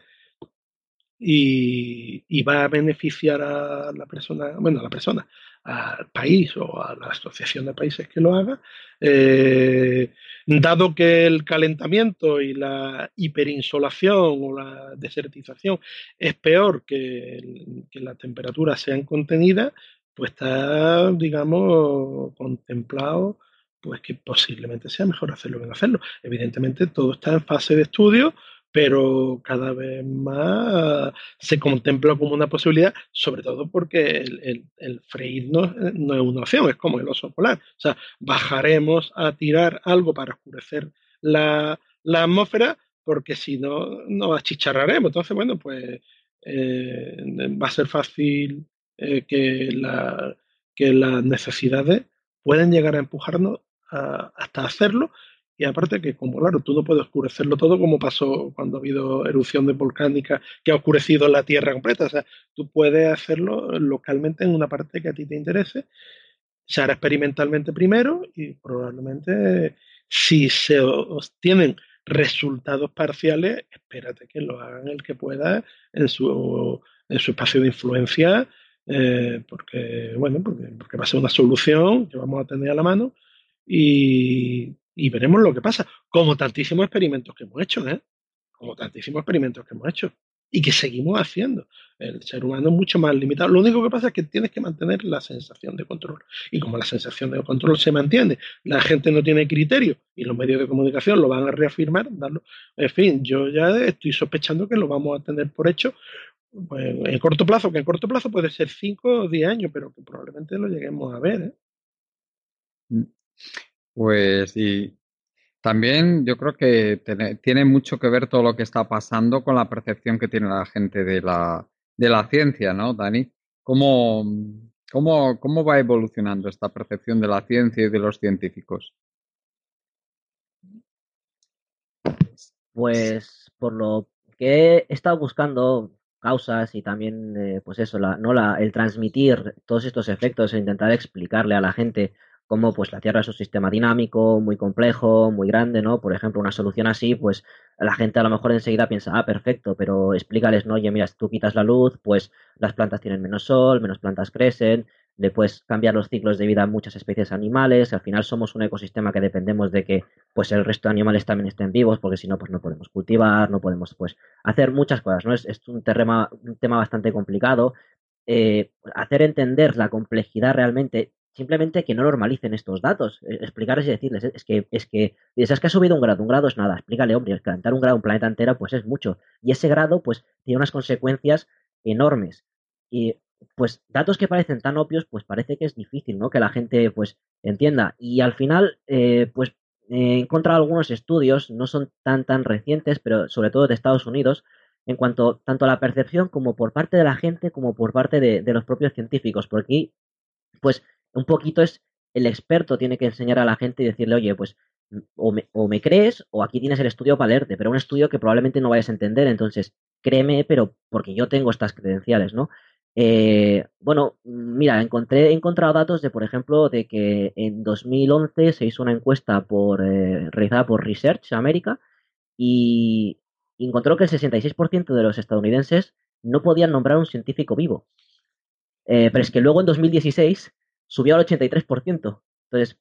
Y, y va a beneficiar a la persona, bueno, a la persona, al país o a la asociación de países que lo haga, eh, dado que el calentamiento y la hiperinsolación o la desertización es peor que, que las temperaturas sean contenidas, pues está, digamos, contemplado pues que posiblemente sea mejor hacerlo que no hacerlo. Evidentemente todo está en fase de estudio, pero cada vez más se contempla como una posibilidad, sobre todo porque el, el, el freír no, no es una opción, es como el oso polar. O sea, bajaremos a tirar algo para oscurecer la, la atmósfera, porque si no, nos achicharraremos. Entonces, bueno, pues eh, va a ser fácil eh, que, la, que las necesidades pueden llegar a empujarnos a, hasta hacerlo. Y aparte que, como claro, tú no puedes oscurecerlo todo, como pasó cuando ha habido erupción de volcánica que ha oscurecido la Tierra completa. O sea, tú puedes hacerlo localmente en una parte que a ti te interese. Se hará experimentalmente primero y probablemente si se obtienen resultados parciales, espérate que lo hagan el que pueda en su, en su espacio de influencia, eh, porque, bueno, porque, porque va a ser una solución que vamos a tener a la mano y... y veremos lo que pasa, como tantísimos experimentos que hemos hecho, ¿eh? Como tantísimos experimentos que hemos hecho y que seguimos haciendo. El ser humano es mucho más limitado. Lo único que pasa es que tienes que mantener la sensación de control. Y como la sensación de control se mantiene, la gente no tiene criterio y los medios de comunicación lo van a reafirmar, darlo. En fin, yo ya estoy sospechando que lo vamos a tener por hecho. Bueno, en corto plazo, que en corto plazo puede ser cinco o diez años, pero que probablemente lo lleguemos a ver, ¿eh? Mm. Pues y también yo creo que tiene, tiene mucho que ver todo lo que está pasando con la percepción que tiene la gente de la, de la ciencia, ¿no, Dani? ¿Cómo, cómo, cómo va evolucionando esta percepción de la ciencia y de los científicos? Pues por lo que he estado buscando causas y también, eh, pues eso, la, no la, el transmitir todos estos efectos e intentar explicarle a la gente como pues la Tierra es un sistema dinámico, muy complejo, muy grande, ¿no? Por ejemplo, una solución así, pues la gente a lo mejor enseguida piensa, ah, perfecto, pero explícales, ¿no? Oye, mira, si tú quitas la luz, pues las plantas tienen menos sol, menos plantas crecen, le puedes cambiar los ciclos de vida a muchas especies animales, al final somos un ecosistema que dependemos de que pues el resto de animales también estén vivos, porque si no, pues no podemos cultivar, no podemos pues hacer muchas cosas, ¿no? Es, es un, terrema, un tema bastante complicado. Eh, hacer entender la complejidad realmente. Simplemente que no normalicen estos datos, explicarles y decirles, es que, es que, es que ha subido un grado, un grado es nada, explícale, hombre, calentar un grado, un planeta entero, pues es mucho, y ese grado, pues, tiene unas consecuencias enormes, y, pues, datos que parecen tan obvios, pues, parece que es difícil, ¿no?, que la gente, pues, entienda, y al final, eh, pues, eh, he encontrado algunos estudios, no son tan, tan recientes, pero sobre todo de Estados Unidos, en cuanto, tanto a la percepción, como por parte de la gente, como por parte de, de los propios científicos, porque aquí, pues, un poquito es el experto tiene que enseñar a la gente y decirle, oye, pues o me, o me crees o aquí tienes el estudio para leerte, pero un estudio que probablemente no vayas a entender, entonces créeme, pero porque yo tengo estas credenciales, ¿no? Eh, bueno, mira, encontré he encontrado datos de, por ejemplo, de que en dos mil once se hizo una encuesta por eh, realizada por Research America y encontró que el sesenta y seis por ciento de los estadounidenses no podían nombrar un científico vivo. Eh, pero es que luego en dos mil dieciséis subió al ochenta y tres por ciento. Entonces,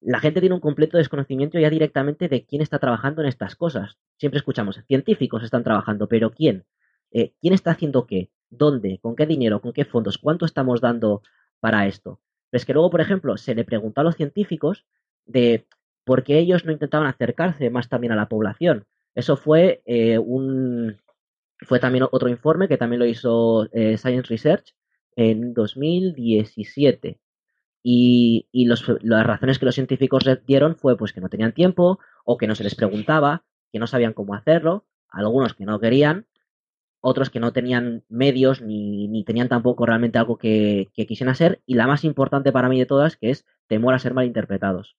la gente tiene un completo desconocimiento ya directamente de quién está trabajando en estas cosas. Siempre escuchamos, científicos están trabajando, pero ¿quién? Eh, ¿Quién está haciendo qué? ¿Dónde? ¿Con qué dinero? ¿Con qué fondos? ¿Cuánto estamos dando para esto. Pero es que luego, por ejemplo, se le preguntó a los científicos de por qué ellos no intentaban acercarse más también a la población. Eso fue eh, un fue también otro informe que también lo hizo eh, Science Research en dos mil diecisiete. Y, y los, las razones que los científicos dieron fue pues que no tenían tiempo o que no se les preguntaba, que no sabían cómo hacerlo, algunos que no querían, otros que no tenían medios ni, ni tenían tampoco realmente algo que, que quisieran hacer, y la más importante para mí de todas, que es temor a ser malinterpretados,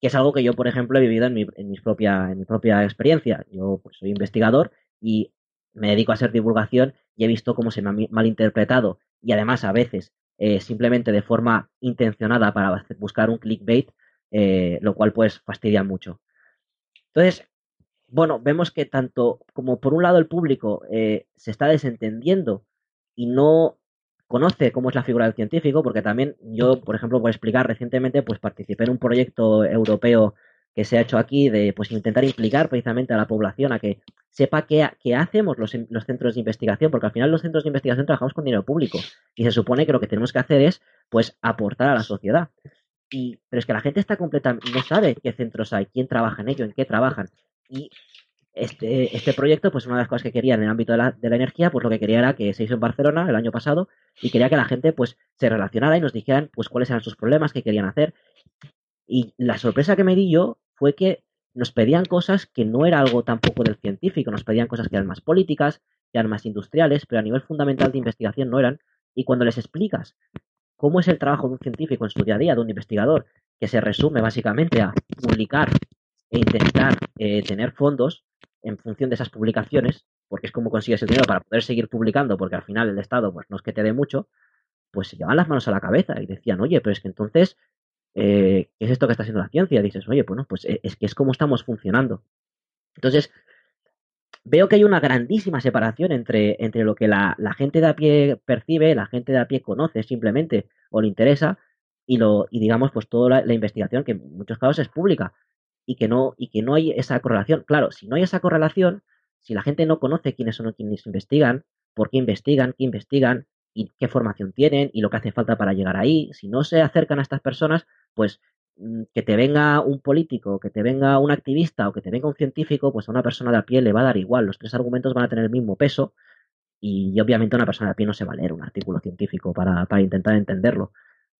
que es algo que yo, por ejemplo, he vivido en mi, en mis propia, en mi propia experiencia. Yo pues, soy investigador y me dedico a hacer divulgación y he visto cómo se me ha malinterpretado, y además a veces Eh, simplemente de forma intencionada para buscar un clickbait, eh, lo cual pues fastidia mucho. Entonces, bueno, vemos que tanto como por un lado el público eh, se está desentendiendo y no conoce cómo es la figura del científico, porque también yo, por ejemplo, voy a explicar recientemente, pues participé en un proyecto europeo que se ha hecho aquí de pues intentar implicar precisamente a la población a que sepa qué, qué hacemos los, los centros de investigación, porque al final los centros de investigación trabajamos con dinero público y se supone que lo que tenemos que hacer es pues aportar a la sociedad. Y, pero es que la gente está completamente, no sabe qué centros hay, quién trabaja en ello, en qué trabajan. Y este, este proyecto, pues una de las cosas que quería en el ámbito de la, de la energía, pues lo que quería era que se hizo en Barcelona el año pasado, y quería que la gente pues se relacionara y nos dijeran pues cuáles eran sus problemas, qué querían hacer. Y la sorpresa que me di yo fue que nos pedían cosas que no era algo tampoco del científico, nos pedían cosas que eran más políticas, que eran más industriales, pero a nivel fundamental de investigación no eran. Y cuando les explicas cómo es el trabajo de un científico en su día a día, de un investigador, que se resume básicamente a publicar e intentar eh, tener fondos en función de esas publicaciones, porque es como consigues el dinero para poder seguir publicando, porque al final el Estado pues no es que te dé mucho, pues se llevaban las manos a la cabeza y decían, oye, pero es que entonces... Eh, ¿qué es esto que está haciendo la ciencia? Dices, oye, bueno, pues es que es como estamos funcionando. Entonces, veo que hay una grandísima separación entre, entre lo que la, la gente de a pie percibe, la gente de a pie conoce simplemente o le interesa, y lo y digamos, pues toda la, la investigación, que en muchos casos es pública, y que no y que no hay esa correlación. Claro, si no hay esa correlación, si la gente no conoce quiénes son quienes investigan, por qué investigan, qué investigan, y qué formación tienen, y lo que hace falta para llegar ahí, si no se acercan a estas personas, pues que te venga un político, que te venga un activista o que te venga un científico, pues a una persona de a pie le va a dar igual, los tres argumentos van a tener el mismo peso, y obviamente una persona de a pie no se va a leer un artículo científico para, para intentar entenderlo.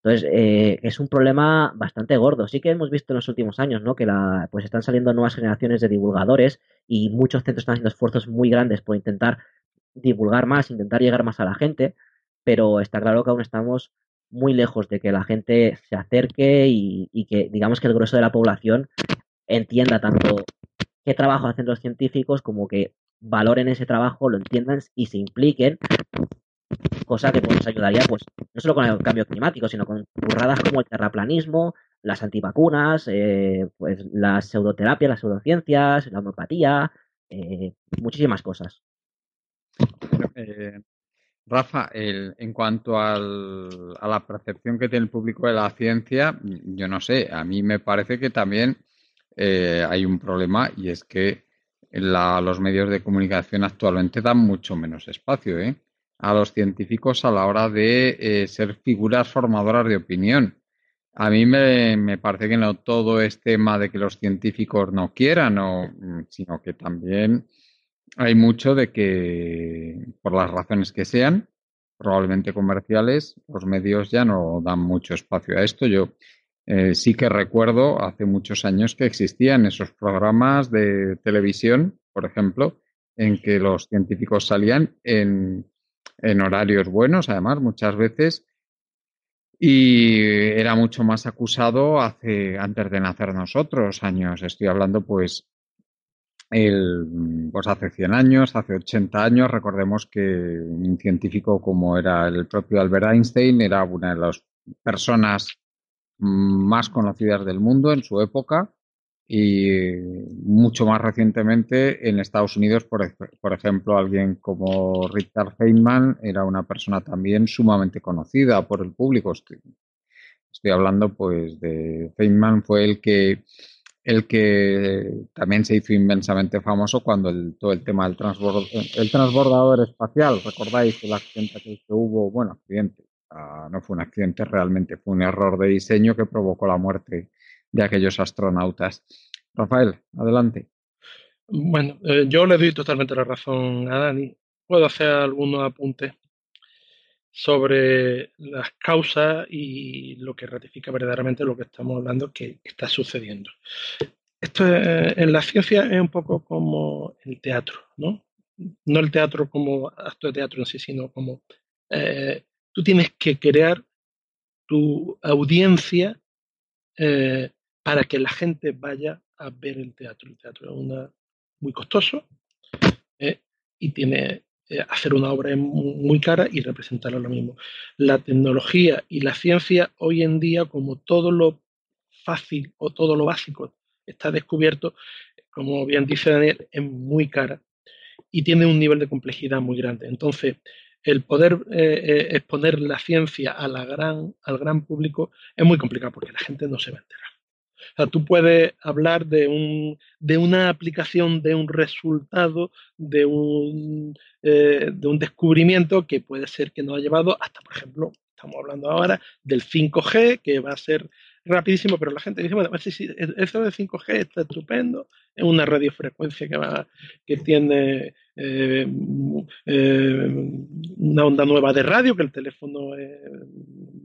Entonces eh, es un problema bastante gordo. Sí que hemos visto en los últimos años, ¿no?, que la, pues están saliendo nuevas generaciones de divulgadores y muchos centros están haciendo esfuerzos muy grandes por intentar divulgar más, intentar llegar más a la gente, pero está claro que aún estamos muy lejos de que la gente se acerque y, y que digamos que el grueso de la población entienda tanto qué trabajo hacen los científicos como que valoren ese trabajo, lo entiendan y se impliquen, cosa que pues, nos ayudaría pues no solo con el cambio climático, sino con burradas como el terraplanismo, las antivacunas, eh, pues las pseudoterapias, las pseudociencias, la homeopatía, eh, muchísimas cosas. Eh... Rafa, el, en cuanto al, a la percepción que tiene el público de la ciencia, yo no sé, a mí me parece que también eh, hay un problema, y es que la, los medios de comunicación actualmente dan mucho menos espacio ¿eh? a los científicos a la hora de eh, ser figuras formadoras de opinión. A mí me, me parece que no todo es tema de que los científicos no quieran, o, sino que también... hay mucho de que, por las razones que sean, probablemente comerciales, los medios ya no dan mucho espacio a esto. Yo eh, sí que recuerdo hace muchos años que existían esos programas de televisión, por ejemplo, en que los científicos salían en, en horarios buenos, además, muchas veces, y era mucho más acusado hace, antes de nacer nosotros, años, estoy hablando pues... El, pues hace cien años, hace ochenta años, recordemos que un científico como era el propio Albert Einstein era una de las personas más conocidas del mundo en su época, y mucho más recientemente en Estados Unidos, por, por ejemplo, alguien como Richard Feynman era una persona también sumamente conocida por el público. Estoy, estoy hablando pues de Feynman, fue el que... el que también se hizo inmensamente famoso cuando el, todo el tema del transbord, el transbordador espacial, recordáis el accidente que hubo, bueno, accidente, Uh, no fue un accidente realmente, fue un error de diseño que provocó la muerte de aquellos astronautas. Rafael, adelante. Bueno, eh, yo le doy totalmente la razón a Dani. Puedo hacer algunos apuntes sobre las causas y lo que ratifica verdaderamente lo que estamos hablando, que está sucediendo. Esto es, en la ciencia es un poco como el teatro, ¿no? No el teatro como acto de teatro en sí, sino como eh, tú tienes que crear tu audiencia eh, para que la gente vaya a ver el teatro. El teatro es una, muy costoso eh, y tiene eh, hacer una obra muy, muy cara y representarlo lo mismo. La tecnología y la ciencia hoy en día, como todo lo fácil o todo lo básico está descubierto, como bien dice Daniel, es muy cara y tiene un nivel de complejidad muy grande. Entonces, el poder eh, exponer la ciencia a la gran, al gran público es muy complicado porque la gente no se va a enterar. O sea, tú puedes hablar de, un, de una aplicación, de un resultado, de un, eh, de un descubrimiento que puede ser que nos ha llevado hasta, por ejemplo, estamos hablando ahora del cinco G, que va a ser rapidísimo, pero la gente dice, bueno, sí, sí, eso de cinco G está estupendo, es una radiofrecuencia que va, que tiene eh, eh, una onda nueva de radio, que el teléfono es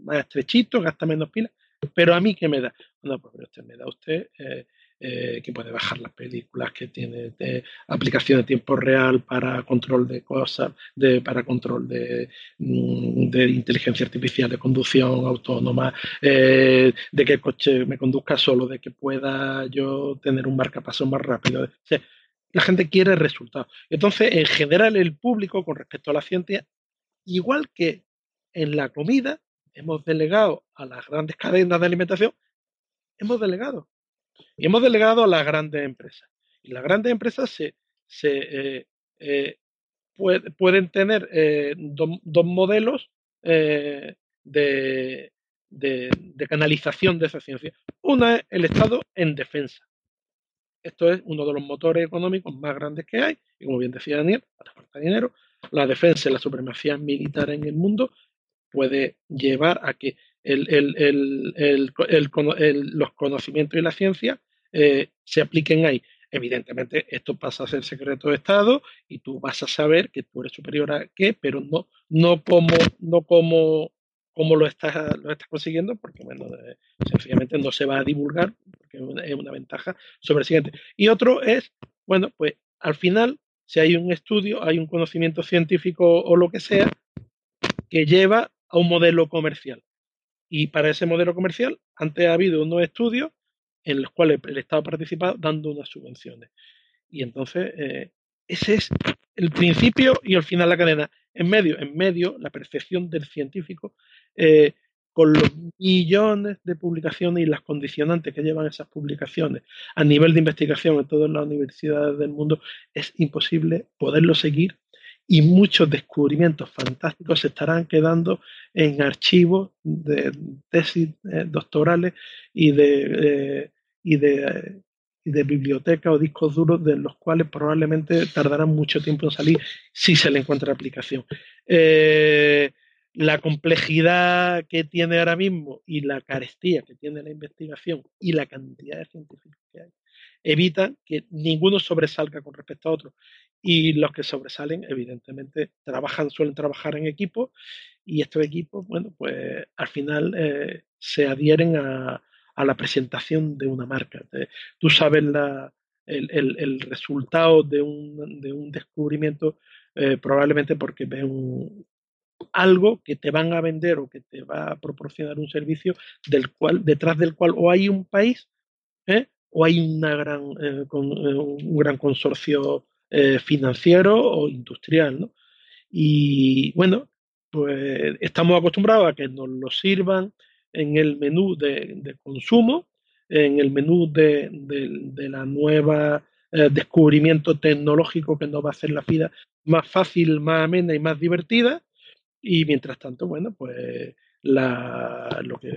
más estrechito, gasta menos pilas, pero a mí ¿qué me da? No, pues usted me da usted eh, eh, que puede bajar las películas, que tiene de, aplicación de tiempo real para control de cosas, de, para control de, de inteligencia artificial, de conducción autónoma, eh, de que el coche me conduzca solo, de que pueda yo tener un marcapasos más rápido. O sea, la gente quiere resultados. Entonces, en general, el público, con respecto a la ciencia, igual que en la comida, hemos delegado a las grandes cadenas de alimentación, hemos delegado. Y hemos delegado a las grandes empresas. Y las grandes empresas se, se, eh, eh, puede, pueden tener eh, do, dos modelos eh, de, de, de canalización de esa ciencia. Una es el Estado en defensa. Esto es uno de los motores económicos más grandes que hay. Y como bien decía Daniel, hace falta dinero. La defensa y la supremacía militar en el mundo puede llevar a que el, el, el, el, el, el, los conocimientos y la ciencia eh, se apliquen ahí. Evidentemente, esto pasa a ser secreto de Estado y tú vas a saber que tú eres superior a qué, pero no, no como, no como, como lo estás, lo estás consiguiendo, porque bueno, eh, sencillamente no se va a divulgar, porque es una, es una ventaja sobre el siguiente. Y otro es, bueno, pues al final, si hay un estudio, hay un conocimiento científico o lo que sea, que lleva a un modelo comercial. Y para ese modelo comercial, antes ha habido unos estudios en los cuales el Estado participa dando unas subvenciones. Y entonces, eh, ese es el principio y el final de la cadena. En medio, en medio, la percepción del científico, eh, con los millones de publicaciones y las condicionantes que llevan esas publicaciones a nivel de investigación en todas las universidades del mundo, es imposible poderlo seguir. Y muchos descubrimientos fantásticos se estarán quedando en archivos de tesis doctorales y de, eh, y de, y de bibliotecas o discos duros, de los cuales probablemente tardarán mucho tiempo en salir si se le encuentra aplicación. Eh, la complejidad que tiene ahora mismo y la carestía que tiene la investigación y la cantidad de científicos que hay evitan que ninguno sobresalga con respecto a otro. Y los que sobresalen, evidentemente, trabajan, suelen trabajar en equipo, y estos equipos, bueno, pues al final eh, se adhieren a, a la presentación de una marca. Tú sabes la, el, el, el resultado de un, de un descubrimiento eh, probablemente porque ves un, algo que te van a vender o que te va a proporcionar un servicio del cual, detrás del cual o hay un país ¿eh? o hay una gran, eh, con, eh, un gran consorcio Eh, financiero o industrial, ¿no? Y bueno, pues estamos acostumbrados a que nos lo sirvan en el menú de, de consumo, en el menú de, de, de la nueva eh, descubrimiento tecnológico que nos va a hacer la vida más fácil, más amena y más divertida. Y mientras tanto, bueno, pues la, lo que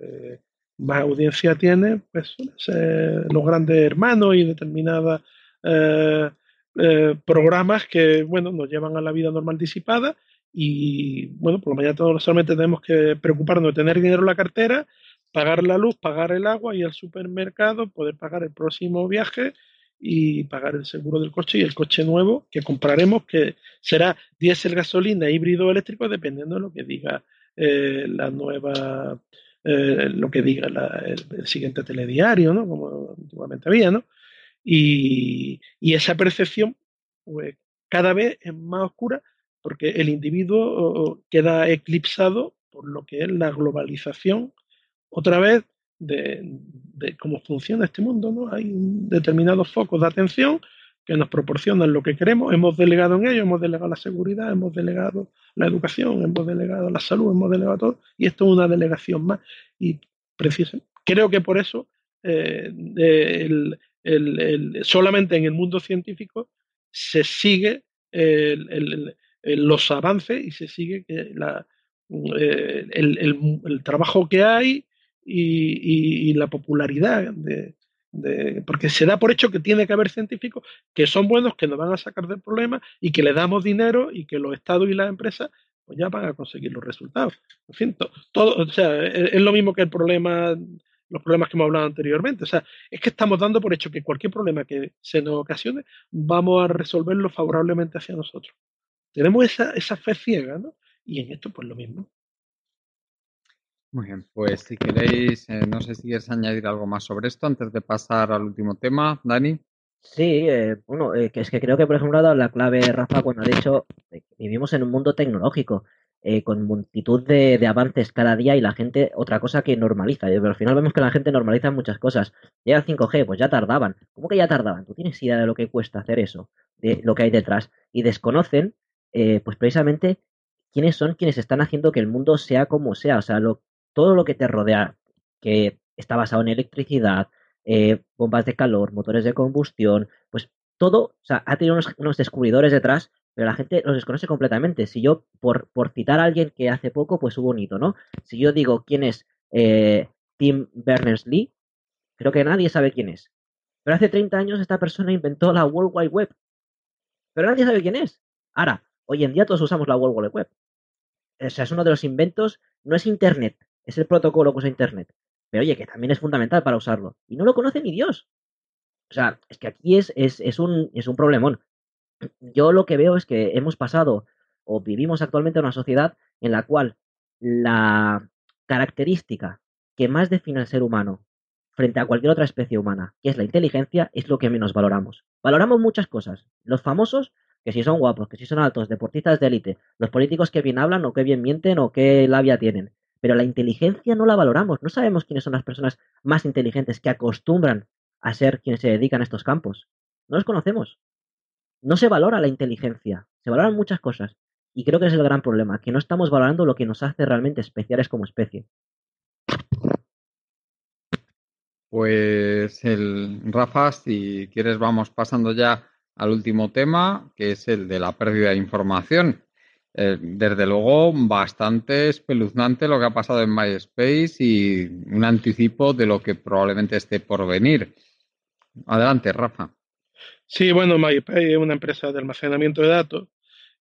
eh, más audiencia tiene, pues eh, los grandes hermanos y determinadas eh, Eh, programas que, bueno, nos llevan a la vida normal disipada Y bueno, por la mañana todos solamente tenemos que preocuparnos de tener dinero en la cartera, pagar la luz, pagar el agua, ir al supermercado, poder pagar el próximo viaje y pagar el seguro del coche y el coche nuevo que compraremos, que será diésel, gasolina, híbrido eléctrico, dependiendo de lo que diga eh, la nueva, eh, lo que diga la, el, el siguiente telediario, ¿no? Como antiguamente había, ¿no? Y, y esa percepción pues, cada vez es más oscura, porque el individuo queda eclipsado por lo que es la globalización, otra vez, de, de cómo funciona este mundo, ¿no? Hay determinados focos de atención que nos proporcionan lo que queremos, hemos delegado en ello, hemos delegado la seguridad, hemos delegado la educación, hemos delegado la salud, hemos delegado todo, y esto es una delegación más. Y preciso, creo que por eso eh, el, el, el, solamente en el mundo científico se sigue el, el los avances y se sigue que la, eh, el, el, el trabajo que hay y, y, y la popularidad de, de, porque se da por hecho que tiene que haber científicos que son buenos, que nos van a sacar del problema y que le damos dinero y que los estados y las empresas pues ya van a conseguir los resultados. En fin, to, todo, o sea, es, es lo mismo que el problema, los problemas que hemos hablado anteriormente. O sea, es que estamos dando por hecho que cualquier problema que se nos ocasione vamos a resolverlo favorablemente hacia nosotros. Tenemos esa, esa fe ciega, ¿no? Y en esto, pues lo mismo. Muy bien, pues si queréis, eh, no sé si quieres añadir algo más sobre esto antes de pasar al último tema, Dani. Sí, eh, bueno, eh, que es que creo que, por ejemplo, ha dado la clave Rafa cuando ha dicho eh, vivimos en un mundo tecnológico, eh, con multitud de, de avances cada día y la gente, otra cosa que normaliza. Eh, pero al final vemos que la gente normaliza muchas cosas. Llega el cinco G, pues ya tardaban. ¿Cómo que ya tardaban? ¿Tú tienes idea de lo que cuesta hacer eso? De lo que hay detrás. Y desconocen Eh, pues precisamente quiénes son quienes están haciendo que el mundo sea como sea. O sea, lo, todo lo que te rodea, que está basado en electricidad, eh, bombas de calor, motores de combustión, pues todo, o sea, ha tenido unos, unos descubridores detrás, pero la gente los desconoce completamente. Si yo, por, por citar a alguien que hace poco, pues hubo un hito, ¿no? Si yo digo quién es eh, Tim Berners-Lee, creo que nadie sabe quién es. Pero hace treinta años esta persona inventó la World Wide Web. Pero nadie sabe quién es. Ahora, hoy en día todos usamos la World Wide Web. O sea, es uno de los inventos, no es Internet, es el protocolo que usa Internet. Pero oye, que también es fundamental para usarlo. Y no lo conoce ni Dios. O sea, es que aquí es, es, es, un, es un problemón. Yo lo que veo es que hemos pasado o vivimos actualmente en una sociedad en la cual la característica que más define al ser humano frente a cualquier otra especie humana, que es la inteligencia, es lo que menos valoramos. Valoramos muchas cosas. Los famosos, que si son guapos, que si son altos, deportistas de élite, los políticos que bien hablan o que bien mienten o qué labia tienen. Pero la inteligencia no la valoramos, no sabemos quiénes son las personas más inteligentes que acostumbran a ser quienes se dedican a estos campos. No los conocemos. No se valora la inteligencia, se valoran muchas cosas. Y creo que es el gran problema, que no estamos valorando lo que nos hace realmente especiales como especie. Pues, el Rafa, si quieres vamos pasando ya al último tema, que es el de la pérdida de información. Eh, desde luego, bastante espeluznante lo que ha pasado en MySpace y un anticipo de lo que probablemente esté por venir. Adelante, Rafa. Sí, bueno, MySpace es una empresa de almacenamiento de datos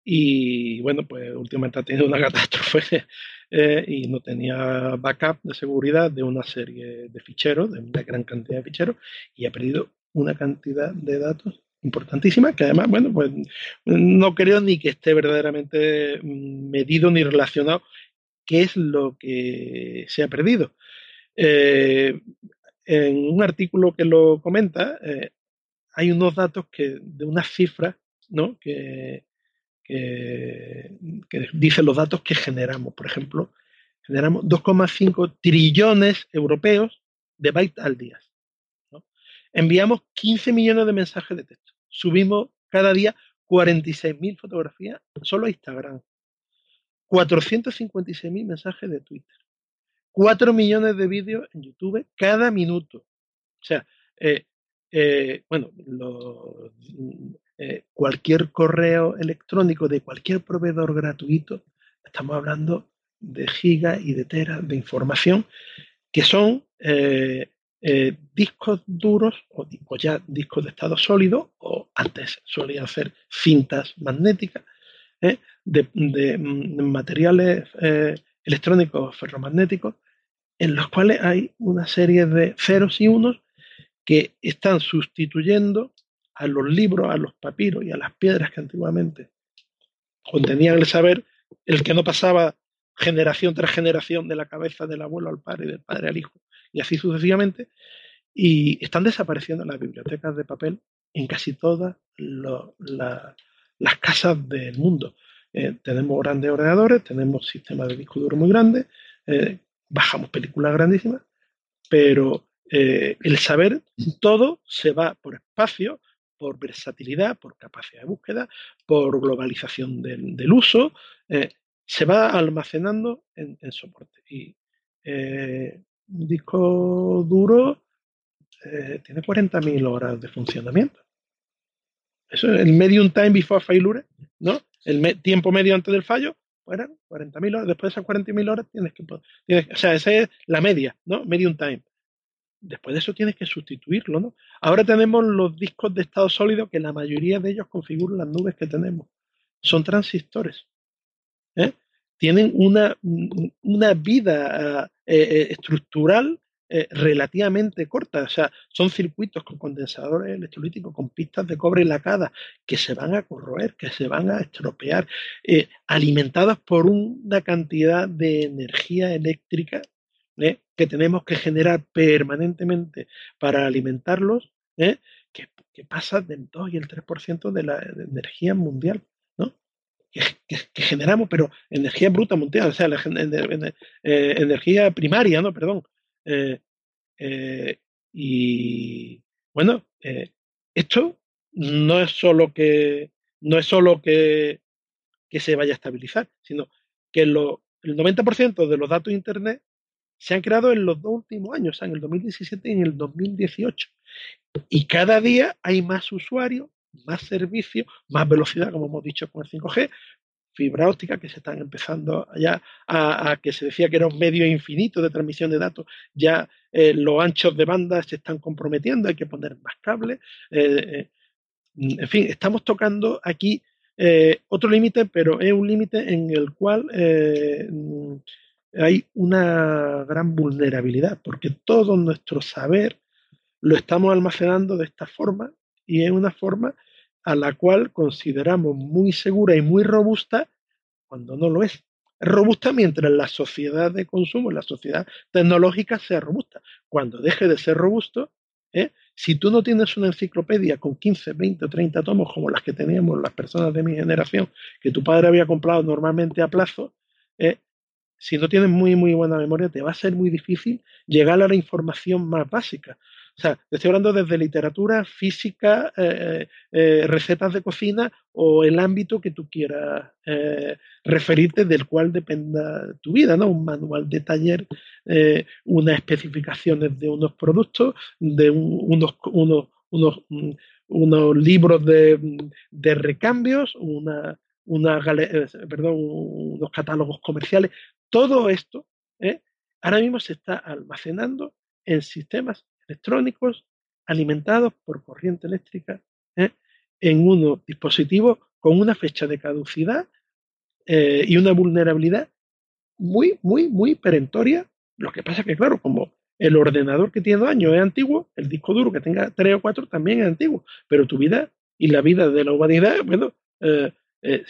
y, bueno, pues últimamente ha tenido una catástrofe eh, y no tenía backup de seguridad de una serie de ficheros, de una gran cantidad de ficheros, y ha perdido una cantidad de datos importantísima, que además, bueno, pues no creo ni que esté verdaderamente medido ni relacionado qué es lo que se ha perdido. Eh, en un artículo que lo comenta, eh, hay unos datos que de unas cifras, ¿no? que, que, que dicen los datos que generamos. Por ejemplo, generamos dos coma cinco trillones europeos de bytes al día. ¿No? Enviamos quince millones de mensajes de texto. Subimos cada día cuarenta y seis mil fotografías solo a Instagram, cuatrocientos cincuenta y seis mil mensajes de Twitter, cuatro millones de vídeos en YouTube cada minuto. O sea, eh, eh, bueno, lo, eh, cualquier correo electrónico de cualquier proveedor gratuito, estamos hablando de gigas y de teras de información que son Eh, Eh, discos duros o, o ya discos de estado sólido, o antes solían ser cintas magnéticas, ¿eh? de, de materiales eh, electrónicos ferromagnéticos, en los cuales hay una serie de ceros y unos que están sustituyendo a los libros, a los papiros y a las piedras que antiguamente contenían el saber, el que no pasaba generación tras generación de la cabeza del abuelo al padre y del padre al hijo, y así sucesivamente, y están desapareciendo las bibliotecas de papel en casi todas lo, la, las casas del mundo. Eh, tenemos grandes ordenadores, tenemos sistemas de disco duro muy grandes, eh, bajamos películas grandísimas, pero eh, el saber todo se va por espacio, por versatilidad, por capacidad de búsqueda, por globalización del, del uso, eh, se va almacenando en, en soporte. Y eh, un disco duro eh, tiene cuarenta mil horas de funcionamiento. Eso es el medium time before failure, ¿no? El me tiempo medio antes del fallo, eran cuarenta mil horas. Después de esas cuarenta mil horas tienes que... Tienes, o sea, esa es la media, ¿no? Medium time. Después de eso tienes que sustituirlo, ¿no? Ahora tenemos los discos de estado sólido, que la mayoría de ellos configuran las nubes que tenemos. Son transistores. ¿eh? Tienen una, una vida eh, estructural eh, relativamente corta. O sea, son circuitos con condensadores electrolíticos, con pistas de cobre lacadas, que se van a corroer, que se van a estropear, eh, alimentados por una cantidad de energía eléctrica ¿Eh? que tenemos que generar permanentemente para alimentarlos, ¿eh? que, que pasa del dos y el tres por ciento de la de energía mundial, ¿no? que, que, que generamos, pero energía bruta mundial, o sea, la, ener, ener, eh, energía primaria, ¿no? Perdón. Eh, eh, y bueno, eh, esto no es solo que no es solo que, que se vaya a estabilizar, sino que lo, el noventa por ciento de los datos de Internet se han creado en los dos últimos años, o sea, en el dos mil diecisiete y en el dos mil dieciocho. Y cada día hay más usuarios, más servicios, más velocidad, como hemos dicho con el cinco G, fibra óptica, que se están empezando ya a, a que se decía que era un medio infinito de transmisión de datos. Ya eh, los anchos de banda se están comprometiendo, hay que poner más cables. Eh, eh, en fin, estamos tocando aquí eh, otro límite, pero es un límite en el cual... Eh, hay una gran vulnerabilidad, porque todo nuestro saber lo estamos almacenando de esta forma, y es una forma a la cual consideramos muy segura y muy robusta cuando no lo es. Robusta mientras la sociedad de consumo, la sociedad tecnológica sea robusta. Cuando deje de ser robusto, ¿eh? si tú no tienes una enciclopedia con quince, veinte o treinta tomos como las que teníamos las personas de mi generación, que tu padre había comprado normalmente a plazo, ¿eh? si no tienes muy, muy buena memoria, te va a ser muy difícil llegar a la información más básica. O sea, te estoy hablando desde literatura, física, eh, eh, recetas de cocina o el ámbito que tú quieras eh, referirte, del cual dependa tu vida, ¿no? Un manual de taller, eh, unas especificaciones de unos productos, de un, unos... unos, unos, unos libros de, de recambios, una, una, perdón, unos catálogos comerciales. Todo esto ¿eh? ahora mismo se está almacenando en sistemas electrónicos alimentados por corriente eléctrica, ¿eh? en unos dispositivos con una fecha de caducidad eh, y una vulnerabilidad muy, muy, muy perentoria. Lo que pasa es que, claro, como el ordenador que tiene dos años es antiguo, el disco duro que tenga tres o cuatro también es antiguo, pero tu vida y la vida de la humanidad, bueno, eh, eh,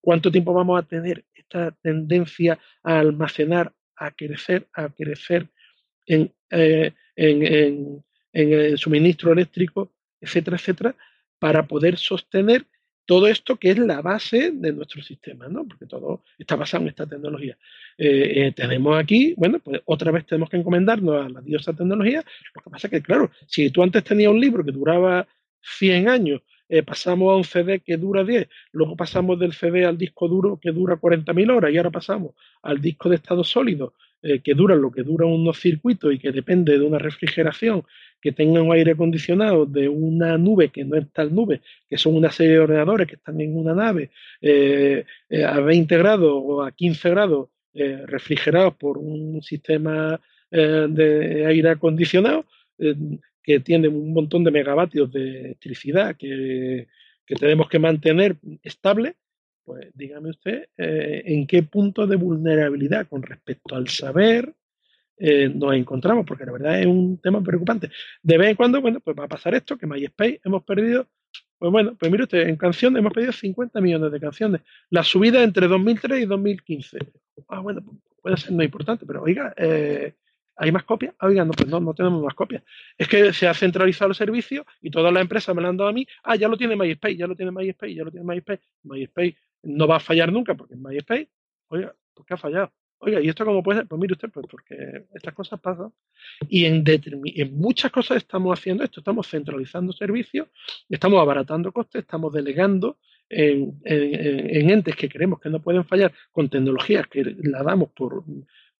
¿cuánto tiempo vamos a tener esta tendencia a almacenar, a crecer, a crecer en, eh, en, en, en el suministro eléctrico, etcétera, etcétera, para poder sostener todo esto que es la base de nuestro sistema, ¿no? Porque todo está basado en esta tecnología. Eh, eh, tenemos aquí, bueno, pues otra vez tenemos que encomendarnos a la diosa tecnología. Lo que pasa es que, claro, si tú antes tenías un libro que duraba cien años, Eh, pasamos a un C D que dura diez, luego pasamos del C D al disco duro que dura cuarenta mil horas, y ahora pasamos al disco de estado sólido eh, que dura lo que dura unos circuitos y que depende de una refrigeración, que tenga un aire acondicionado, de una nube que no es tal nube, que son una serie de ordenadores que están en una nave eh, eh, a veinte grados o a quince grados eh, refrigerados por un sistema eh, de aire acondicionado, eh, que tiene un montón de megavatios de electricidad que, que tenemos que mantener estable. pues dígame usted eh, en qué punto de vulnerabilidad con respecto al saber eh, nos encontramos, porque la verdad es un tema preocupante. De vez en cuando, bueno, pues va a pasar esto, que MySpace hemos perdido, pues bueno, pues mire usted, en canciones hemos perdido cincuenta millones de canciones. La subida entre dos mil tres y dos mil quince. Ah, bueno, puede ser no importante, pero oiga, eh, ¿hay más copias? Ah, oiga, no, pues no, no tenemos más copias. Es que se ha centralizado el servicio y todas las empresas me lo han dado a mí. Ah, ya lo tiene MySpace, ya lo tiene MySpace, ya lo tiene MySpace. MySpace no va a fallar nunca porque es MySpace. Oiga, ¿por qué ha fallado? Oiga, ¿y esto cómo puede ser? Pues mire usted, pues porque estas cosas pasan. Y en, en muchas cosas estamos haciendo esto. Estamos centralizando servicios, estamos abaratando costes, estamos delegando en, en, en entes que creemos que no pueden fallar con tecnologías que la damos por...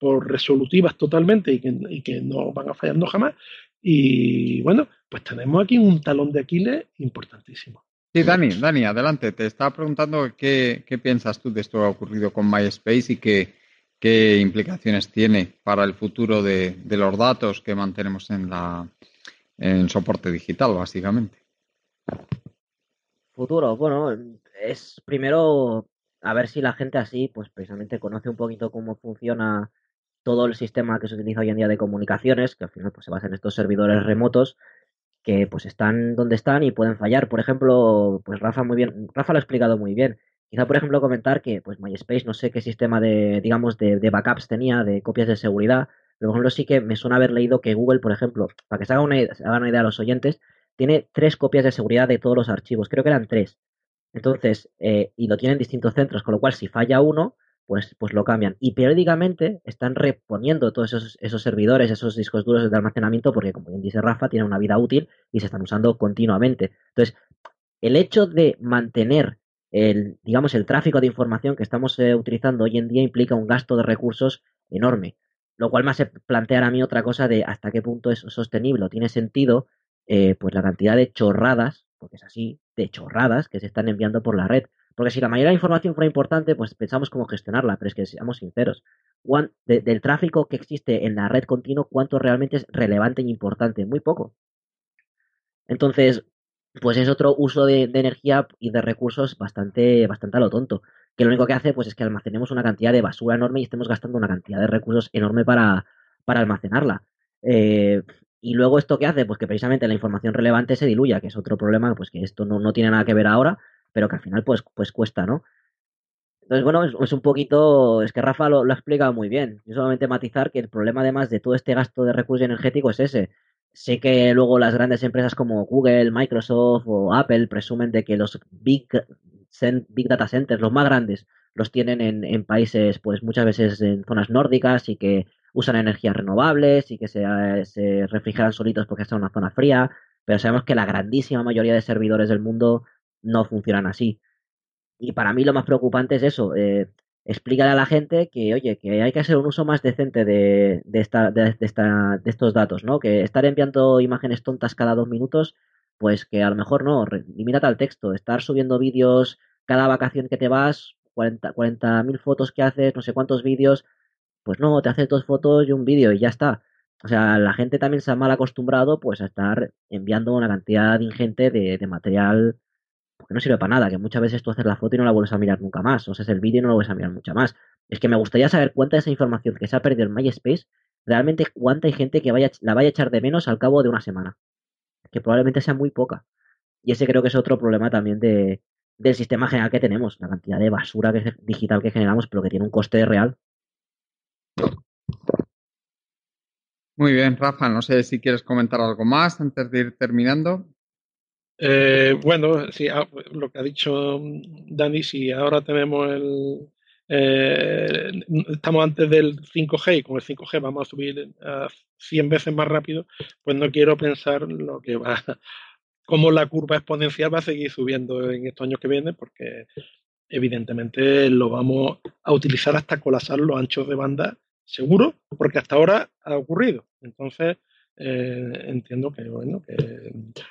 por resolutivas totalmente y que, y que no van a fallar no jamás. Y bueno, pues tenemos aquí un talón de Aquiles importantísimo. Sí, Dani, Dani, adelante. Te estaba preguntando qué, qué piensas tú de esto que ha ocurrido con MySpace y qué, qué implicaciones tiene para el futuro de, de los datos que mantenemos en la en soporte digital, básicamente. Futuro, bueno, es primero a ver si la gente así, pues precisamente conoce un poquito cómo funciona todo el sistema que se utiliza hoy en día de comunicaciones, que al final pues, se basa en estos servidores remotos que pues están donde están y pueden fallar. Por ejemplo, pues Rafa muy bien, Rafa lo ha explicado muy bien. Quizá, por ejemplo, comentar que pues MySpace no sé qué sistema de, digamos, de, de backups tenía, de copias de seguridad, pero por ejemplo sí que me suena haber leído que Google, por ejemplo, para que se hagan una, haga una idea a los oyentes, tiene tres copias de seguridad de todos los archivos, creo que eran tres. Entonces, eh, y lo tienen distintos centros, con lo cual si falla uno, Pues, pues lo cambian. Y periódicamente están reponiendo todos esos, esos servidores, esos discos duros de almacenamiento, porque como bien dice Rafa, tienen una vida útil y se están usando continuamente. Entonces, el hecho de mantener el, digamos, el tráfico de información que estamos eh, utilizando hoy en día implica un gasto de recursos enorme. Lo cual más se plantea a mí otra cosa de hasta qué punto es sostenible o tiene sentido eh, pues la cantidad de chorradas, porque es así, de chorradas que se están enviando por la red. Porque si la mayoría de información fuera importante, pues pensamos cómo gestionarla, pero es que seamos sinceros. De, del tráfico que existe en la red continua, ¿cuánto realmente es relevante e importante? Muy poco. Entonces, pues es otro uso de, de energía y de recursos bastante, bastante a lo tonto. Que lo único que hace pues es que almacenemos una cantidad de basura enorme y estemos gastando una cantidad de recursos enorme para, para almacenarla. Eh, y luego, ¿esto qué hace? Pues que precisamente la información relevante se diluya, que es otro problema, pues que esto no, no tiene nada que ver ahora, pero que al final pues, pues cuesta, ¿no? Entonces, bueno, es, es un poquito... Es que Rafa lo, lo ha explicado muy bien. Yo solamente matizar que el problema, además, de todo este gasto de recursos energéticos es ese. Sé que luego las grandes empresas como Google, Microsoft o Apple presumen de que los big, big data centers, los más grandes, los tienen en, en países, pues muchas veces en zonas nórdicas y que usan energías renovables y que se, se refrigeran solitos porque está en una zona fría, pero sabemos que la grandísima mayoría de servidores del mundo no funcionan así. Y para mí lo más preocupante es eso. Eh, explícale a la gente que, oye, que hay que hacer un uso más decente de, de, esta, de, de, esta, de estos datos, ¿no? Que estar enviando imágenes tontas cada dos minutos, pues que a lo mejor no, limítate al texto. Estar subiendo vídeos cada vacación que te vas, cuarenta mil fotos que haces, no sé cuántos vídeos, pues no, te haces dos fotos y un vídeo y ya está. O sea, la gente también se ha mal acostumbrado pues a estar enviando una cantidad ingente de, de material porque no sirve para nada, que muchas veces tú haces la foto y no la vuelves a mirar nunca más, o sea, es el vídeo y no lo vuelves a mirar mucho más. Es que me gustaría saber cuánta de esa información que se ha perdido en MySpace, realmente cuánta hay gente que vaya, la vaya a echar de menos al cabo de una semana, que probablemente sea muy poca. Y ese creo que es otro problema también de, del sistema general que tenemos, la cantidad de basura que, digital que generamos, pero que tiene un coste real. Muy bien, Rafa, no sé si quieres comentar algo más antes de ir terminando. Eh, bueno, sí, lo que ha dicho Dani, sí, ahora tenemos el, eh, estamos antes del cinco G y con el cinco G vamos a subir a cien veces más rápido, pues no quiero pensar lo que va, cómo la curva exponencial va a seguir subiendo en estos años que vienen, porque evidentemente lo vamos a utilizar hasta colapsar los anchos de banda, seguro, porque hasta ahora ha ocurrido. Entonces, Eh, entiendo que bueno que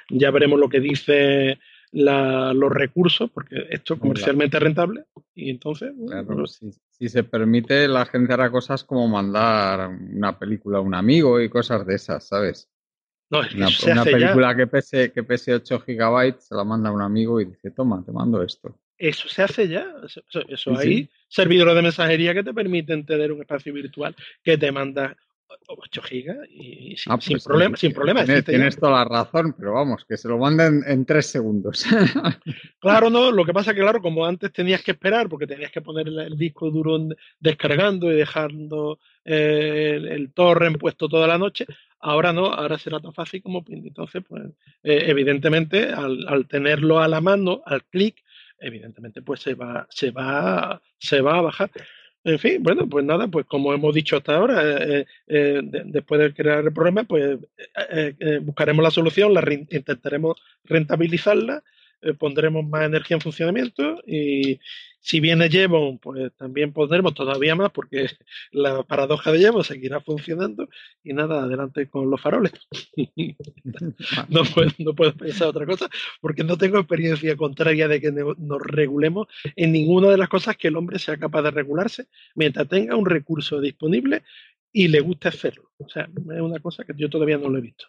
ya veremos lo que dice la, los recursos, porque esto es comercialmente rentable y entonces bueno, claro, pues, si, si se permite, la gente hará cosas como mandar una película a un amigo y cosas de esas, ¿sabes? No, es que una una película ya que pese que pese ocho gigabytes se la manda a un amigo y dice, toma, te mando esto. Eso se hace ya. Eso, eso sí, hay sí. servidores de mensajería que te permiten tener un espacio virtual que te manda ocho gigas y, y sin, ah, pues, sin problema. Pues, sin problema tienes tienes ya. toda la razón, pero vamos, que se lo mandan en tres segundos. Claro, no. Lo que pasa es que, claro, como antes tenías que esperar porque tenías que poner el disco duro descargando y dejando eh, el, el torrent puesto toda la noche. Ahora no, ahora será tan fácil como ping. Entonces, pues, eh, evidentemente, al, al tenerlo a la mano, al clic, evidentemente, pues se va, se va, se va a bajar. En fin, bueno, pues nada, pues como hemos dicho hasta ahora, eh, eh, de, después de crear el problema, pues eh, eh, buscaremos la solución, la re intentaremos rentabilizarla, eh, pondremos más energía en funcionamiento y si viene Jevon, pues también pondremos todavía más porque la paradoja de Jevon seguirá funcionando y nada, adelante con los faroles. No puedo, no puedo pensar otra cosa porque no tengo experiencia contraria de que nos regulemos en ninguna de las cosas que el hombre sea capaz de regularse mientras tenga un recurso disponible y le guste hacerlo. O sea, es una cosa que yo todavía no lo he visto.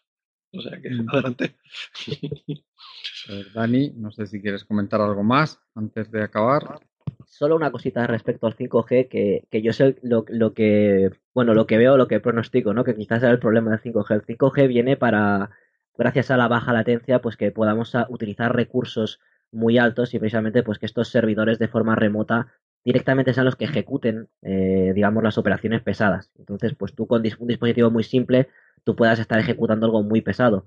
O sea que adelante. A ver, Dani, no sé si quieres comentar algo más antes de acabar. Solo una cosita respecto al cinco G, que, que yo sé lo, lo que bueno lo que veo, lo que pronostico, ¿no? Que quizás sea el problema del cinco G. El cinco G viene para, gracias a la baja latencia, pues que podamos utilizar recursos muy altos y precisamente pues que estos servidores de forma remota directamente sean los que ejecuten, eh, digamos, las operaciones pesadas. Entonces, pues tú con un dispositivo muy simple, tú puedas estar ejecutando algo muy pesado,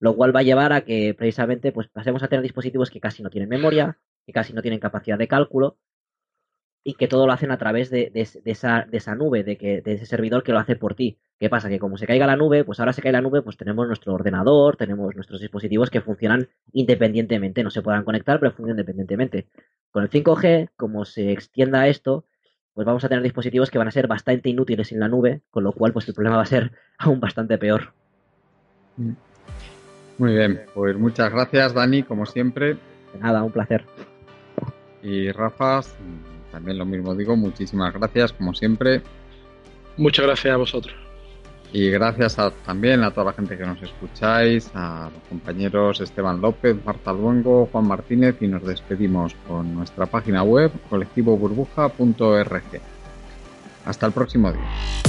lo cual va a llevar a que precisamente pues pasemos a tener dispositivos que casi no tienen memoria, que casi no tienen capacidad de cálculo, y que todo lo hacen a través de, de, de, esa, de esa nube, de, que, de ese servidor que lo hace por ti. ¿Qué pasa? Que como se caiga la nube, pues ahora se cae la nube, pues tenemos nuestro ordenador, tenemos nuestros dispositivos que funcionan independientemente, no se podrán conectar, pero funcionan independientemente. Con el cinco G, como se extienda esto, pues vamos a tener dispositivos que van a ser bastante inútiles en la nube, con lo cual pues el problema va a ser aún bastante peor. Muy bien, pues muchas gracias, Dani, como siempre. De nada, un placer. Y Rafa, también lo mismo digo, muchísimas gracias, como siempre. Muchas gracias a vosotros. Y gracias a, también a toda la gente que nos escucháis, a los compañeros Esteban López, Marta Luengo, Juan Martínez, y nos despedimos con nuestra página web colectivo burbuja punto org. Hasta el próximo día.